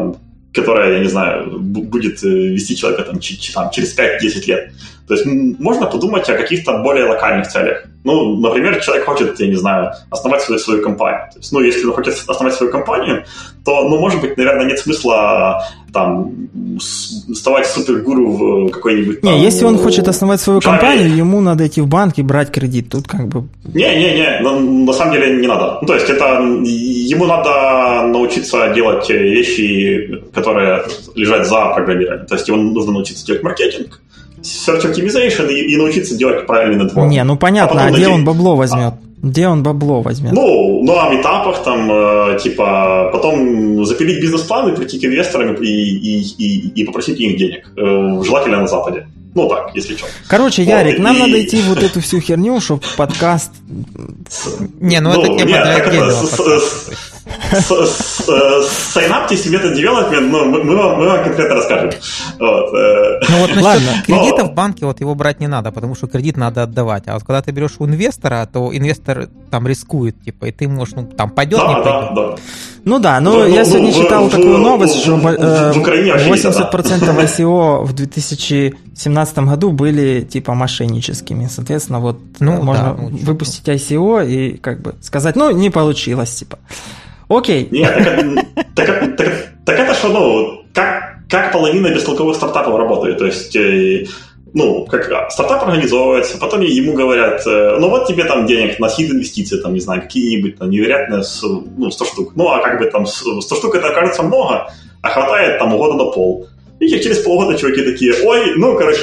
которая, я не знаю, будет вести человека через 5-10 лет. То есть можно подумать о каких-то более локальных целях. Например, человек хочет, я не знаю, основать свою компанию. То есть, если он хочет основать свою компанию, то, может быть, наверное, нет смысла вставать супергуру в какой-нибудь... если он хочет основать свою компанию, ему надо идти в банк и брать кредит. Тут как бы... на самом деле не надо. То есть ему надо научиться делать вещи, которые лежат за программированием. То есть ему нужно научиться делать маркетинг, search optimization и научиться делать правильный нетворк. Понятно, где он бабло возьмет? Где он бабло возьмет? На метапах, потом запилить бизнес-план и прийти к инвесторам и попросить их денег. Желательно на Западе. Если что. Короче, Ярик, нам надо идти вот эту всю херню, чтобы подкаст... это не Сайнаптесь в Meta-Development, мы вам конкретно расскажем. Ладно, кредита в банке, его брать не надо, потому что кредит надо отдавать. А когда ты берешь у инвестора, то инвестор рискует, и ты можешь, пойдет, не пойдет. Я сегодня читал такую новость, что 80% ICO в 2017 году были мошенническими. Соответственно, можно выпустить ICO и сказать, не получилось, Окей. Так это что, как половина бестолковых стартапов работает. То есть, стартап организовывается, потом ему говорят, тебе денег на сид инвестиции, какие-нибудь невероятные 100 штук. 100 штук это кажется много, а хватает угода на пол. И через полгода чуваки такие,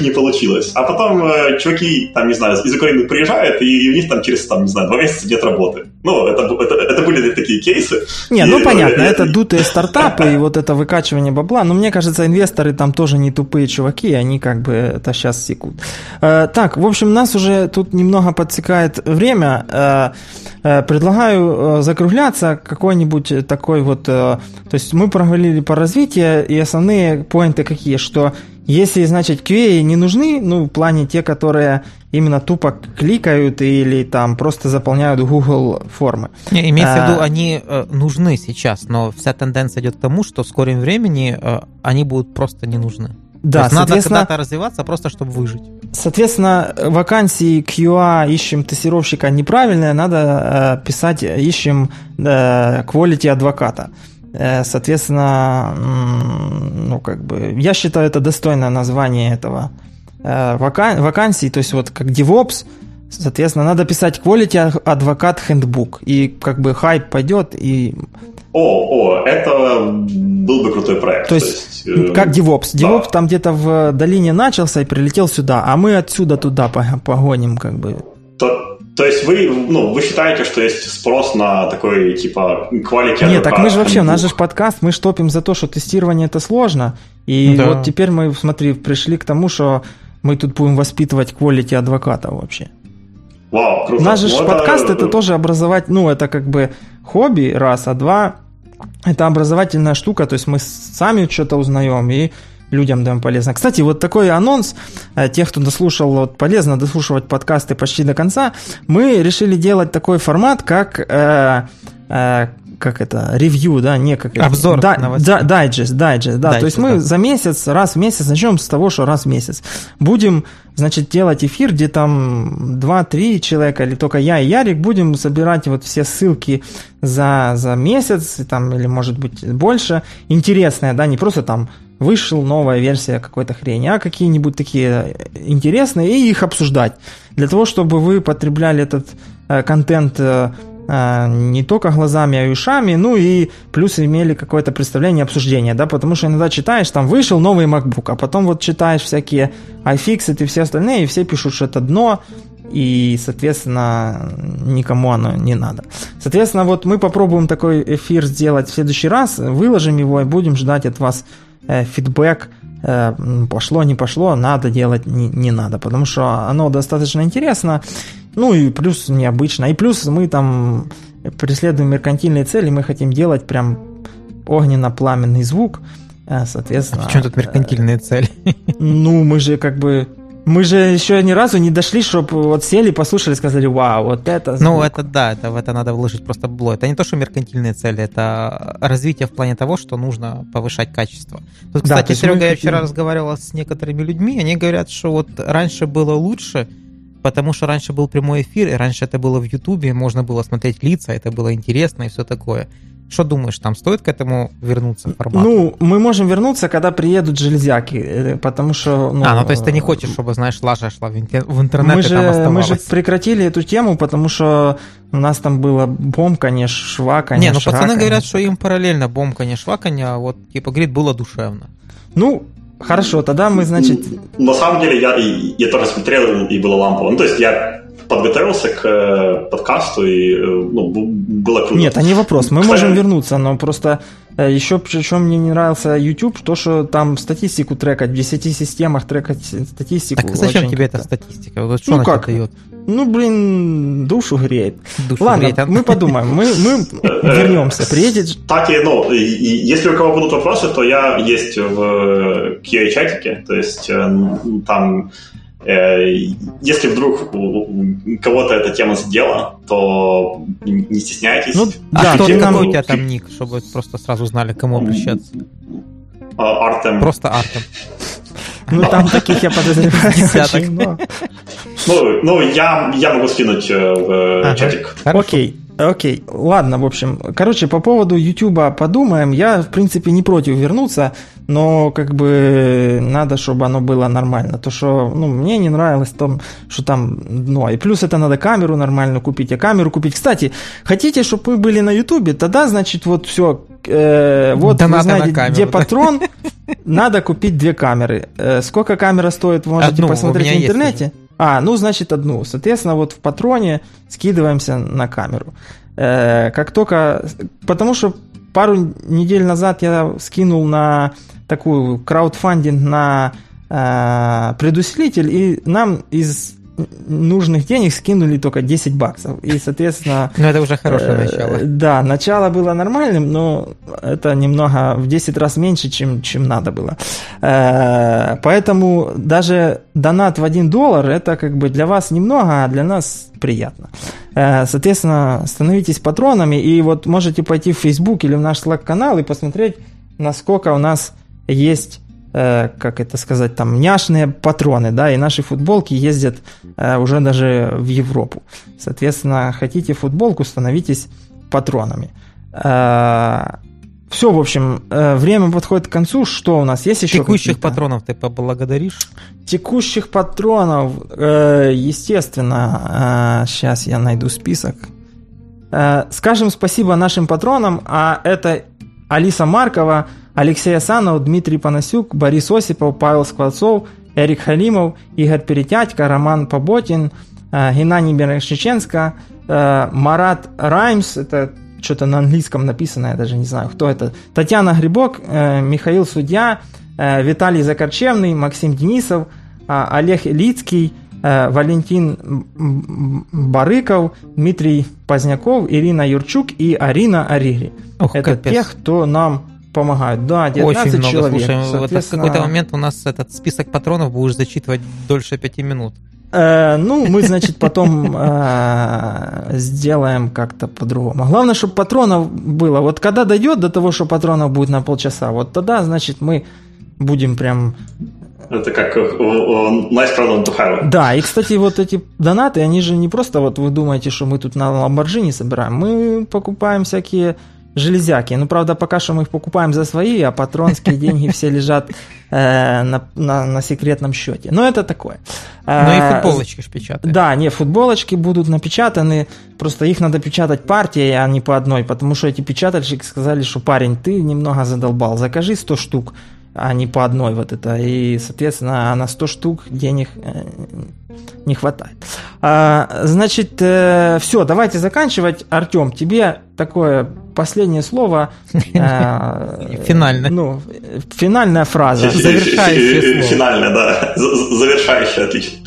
не получилось. А потом чуваки, из Украины приезжают, и у них через, 2 месяца нет работы. Это были такие кейсы. Понятно, это дутые стартапы и это выкачивание бабла. Но мне кажется, инвесторы тоже не тупые чуваки, они это сейчас секут. Так, в общем, нас уже тут немного подсекает время. Предлагаю закругляться какой-нибудь такой то есть мы проговорили по развитию, и основные поинты какие, что если, QA не нужны, в плане те, которые именно тупо кликают или просто заполняют Google формы. Имеется в виду, они нужны сейчас, но вся тенденция идет к тому, что в скором времени они будут просто не нужны. Да, надо когда-то развиваться просто, чтобы выжить. Соответственно, вакансии QA ищем тестировщика неправильные, надо писать ищем quality адвоката. Соответственно, я считаю, это достойное название этого вакансии, то есть как DevOps, соответственно, надо писать Quality Advocate Handbook, и хайп пойдет, и... это был бы крутой проект. То есть как DevOps. Да. DevOps там где-то в долине начался и прилетел сюда, а мы отсюда туда погоним, То есть вы считаете, что есть спрос на такой, quality advocate? Нет, так мы же вообще, у нас же подкаст, мы топим за то, что тестирование это сложно, и теперь мы, пришли к тому, что мы тут будем воспитывать quality адвоката вообще. Вау, круто. У нас же подкаст это тоже образовать, это хобби, раз, а два, это образовательная штука, то есть мы сами что-то узнаем, и людям даем полезно. Кстати, такой анонс. Тех, кто дослушал, полезно дослушивать подкасты почти до конца. Мы решили делать такой формат, ревью, обзор новостей. Дайджест, да. То есть мы раз в месяц, начнем с того, что раз в месяц будем, делать эфир, где 2-3 человека, или только я и Ярик, будем собирать все ссылки за месяц, или, может быть, больше. Интересное, не просто вышел новая версия какой-то хрени, а какие-нибудь такие интересные, и их обсуждать. Для того, чтобы вы потребляли этот контент не только глазами, а и ушами, и плюс имели какое-то представление, обсуждение, потому что иногда читаешь, вышел новый MacBook, а потом читаешь всякие iFixit и все остальные, и все пишут, что это дно, и, соответственно, никому оно не надо. Соответственно, мы попробуем такой эфир сделать в следующий раз, выложим его и будем ждать от вас фидбэк, пошло, не пошло, надо делать, не надо, потому что оно достаточно интересно, и плюс необычно, и плюс мы преследуем меркантильные цели, мы хотим делать прям огненно-пламенный звук, соответственно... А в чем тут меркантильная цель? Ну, мы же как бы... Мы же еще ни разу не дошли, чтобы вот сели, послушали, сказали, вау, вот это... Звук. Ну, это да, это, в это надо вложить просто бабло. Это не то, что меркантильные цели, это развитие в плане того, что нужно повышать качество. Тут, кстати, да, Серега, я вчера разговаривал с некоторыми людьми, они говорят, что вот раньше было лучше, потому что раньше был прямой эфир, и раньше это было в Ютубе, можно было смотреть лица, это было интересно и все такое. Что думаешь, там стоит к этому вернуться в формат? Ну, мы можем вернуться, когда приедут железяки, потому что... Ну, то есть ты не хочешь, чтобы, знаешь, лажа шла в интернет и там оставалась? Мы же прекратили эту тему, потому что у нас там было бомканье, шваканье, шраканье. Пацаны говорят, что им параллельно бомканье, шваканье, а вот, типа, говорит, было душевно. Ну... Хорошо, тогда мы, значит... На самом деле, я тоже смотрел, и было лампово. Ну, то есть я подготовился к подкасту, и было круто. Нет, это не вопрос. Мы можем вернуться, но просто еще, причем мне не нравился YouTube, то, что там статистику трекать, в 10 системах трекать статистику. Так зачем тебе эта статистика? Вот что она тебе дает? Ну, блин, душу греет. Ладно, мы подумаем, мы вернемся, приедет... Кстати, если у кого будут вопросы, то я есть в QA-чатике, то есть там, если вдруг кого-то эта тема задела, то не стесняйтесь. Ну, да, какой у тебя там ник, чтобы просто сразу знали, к кому обращаться? Артем. Просто Артем. Ну, там таких, я подозреваю, очень много. Я могу скинуть в чатик. Окей, ладно, в общем. Короче, по поводу Ютуба подумаем. Я, в принципе, не против вернуться, но как бы надо, чтобы оно было нормально. То, что мне не нравилось, то, что там... Ну, и плюс это надо камеру нормально купить, а камеру купить... Кстати, хотите, чтобы мы были на Ютубе? Тогда, значит, вот все... вот да вы знаете, камеру, где патрон, надо купить 2 камеры. Сколько камера стоит, вы можете посмотреть в интернете. Значит, одну. Соответственно, вот в патроне скидываемся на камеру. Как только... Потому что пару недель назад я скинул на такую краудфандинг на предусилитель, и нам из нужных денег скинули только $10. И, соответственно... это уже хорошее начало. Да, начало было нормальным, но это немного в 10 раз меньше, чем надо было. Поэтому даже донат в $1 это как бы для вас немного, а для нас приятно. Соответственно, становитесь патронами, и вот можете пойти в Facebook или в наш Slack-канал и посмотреть, насколько у нас есть... как это сказать, там, няшные патроны, да, и наши футболки ездят уже даже в Европу. Соответственно, хотите футболку, становитесь патронами. Все, в общем, время подходит к концу. Что у нас? Есть еще текущих какие-то? Патронов ты поблагодаришь? Текущих патронов, естественно, сейчас я найду список. Скажем спасибо нашим патронам, а это Алиса Маркова, Алексей Асанов, Дмитрий Панасюк, Борис Осипов, Павел Скворцов, Эрик Халимов, Игорь Перетятько, Роман Поботин, Геннадий Берешеченко, Марат Раймс, это что-то на английском написано, я даже не знаю, кто это, Татьяна Грибок, Михаил Судья, Виталий Закарчевный, Максим Денисов, Олег Илицкий, Валентин Барыков, Дмитрий Поздняков, Ирина Юрчук и Арина Аригри. Это капец. Те, кто нам помогают. Да, 19 очень много человек. Слушаем. Соответственно... В какой-то момент у нас этот список патронов будешь зачитывать дольше 5 минут. Мы, значит, потом сделаем как-то по-другому. Главное, чтобы патронов было. Вот когда дойдет до того, что патронов будет на полчаса, вот тогда, значит, мы будем прям... Это как nice product to have. Да, и, кстати, вот эти донаты, они же не просто, вот вы думаете, что мы тут на Lamborghini собираем, мы покупаем всякие железяки. Ну, правда, пока что мы их покупаем за свои, а патронские деньги все лежат на секретном счете. Но это такое. Ну и футболочки ж печатают. Да, футболочки будут напечатаны, просто их надо печатать партией, а не по одной, потому что эти печатальщики сказали, что парень, ты немного задолбал, закажи 100 штук, а не по одной вот это. И, соответственно, на 100 штук денег не хватает. Значит, все, давайте заканчивать. Артем, тебе такое последнее слово. Финальное. Финальная фраза. Завершающее слово. Финальное, да. Завершающее, отлично.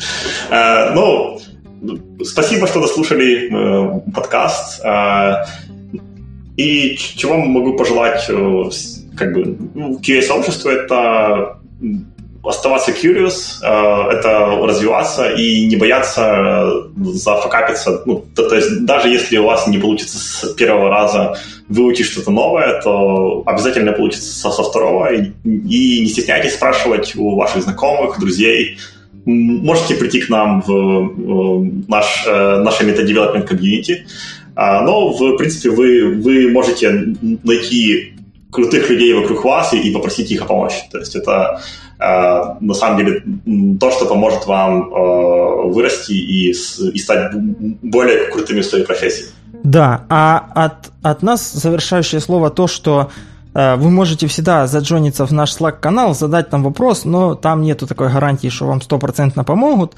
Спасибо, что дослушали подкаст. И чего могу пожелать как бы, QA-сообществу, это оставаться curious, это развиваться и не бояться зафакапиться. Ну, то есть даже если у вас не получится с первого раза выучить что-то новое, то обязательно получится со второго. И не стесняйтесь спрашивать у ваших знакомых, друзей. Можете прийти к нам в наше Meta-Development комьюнити. Но, в принципе, вы можете найти крутых людей вокруг вас и попросить их о помощи. То есть это, на самом деле, то, что поможет вам вырасти и стать более крутыми в своей профессии. Да, а от нас завершающее слово то, что вы можете всегда заджониться в наш Slack-канал, задать там вопрос, но там нету такой гарантии, что вам 100% помогут.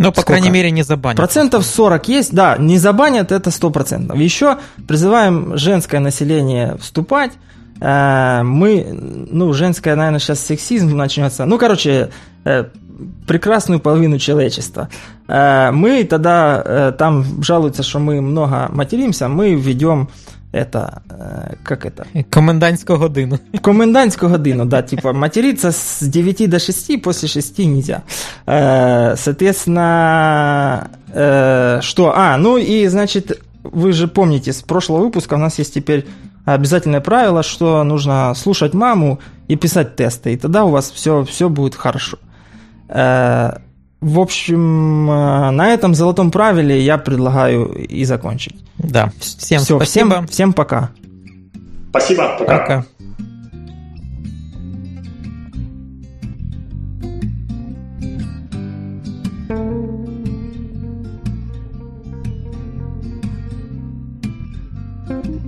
Ну, по крайней мере, не забанят. 40% есть, да, не забанят, это 100%. Еще призываем женское население вступать. Мы, женское, наверное, сейчас сексизм начнется. Прекрасную половину человечества. Мы тогда, там жалуются, что мы много материмся, мы введем комендантську годину. Комендантську годину, да, типа материться с 9 до 6, после 6 нельзя. Соответственно, что? Значит, вы же помните, с прошлого выпуска у нас есть теперь обязательное правило, что нужно слушать маму и писать тесты, и тогда у вас все будет хорошо. В общем, на этом золотом правиле я предлагаю и закончить. Да, всем спасибо. Всем пока. Спасибо, пока. Пока.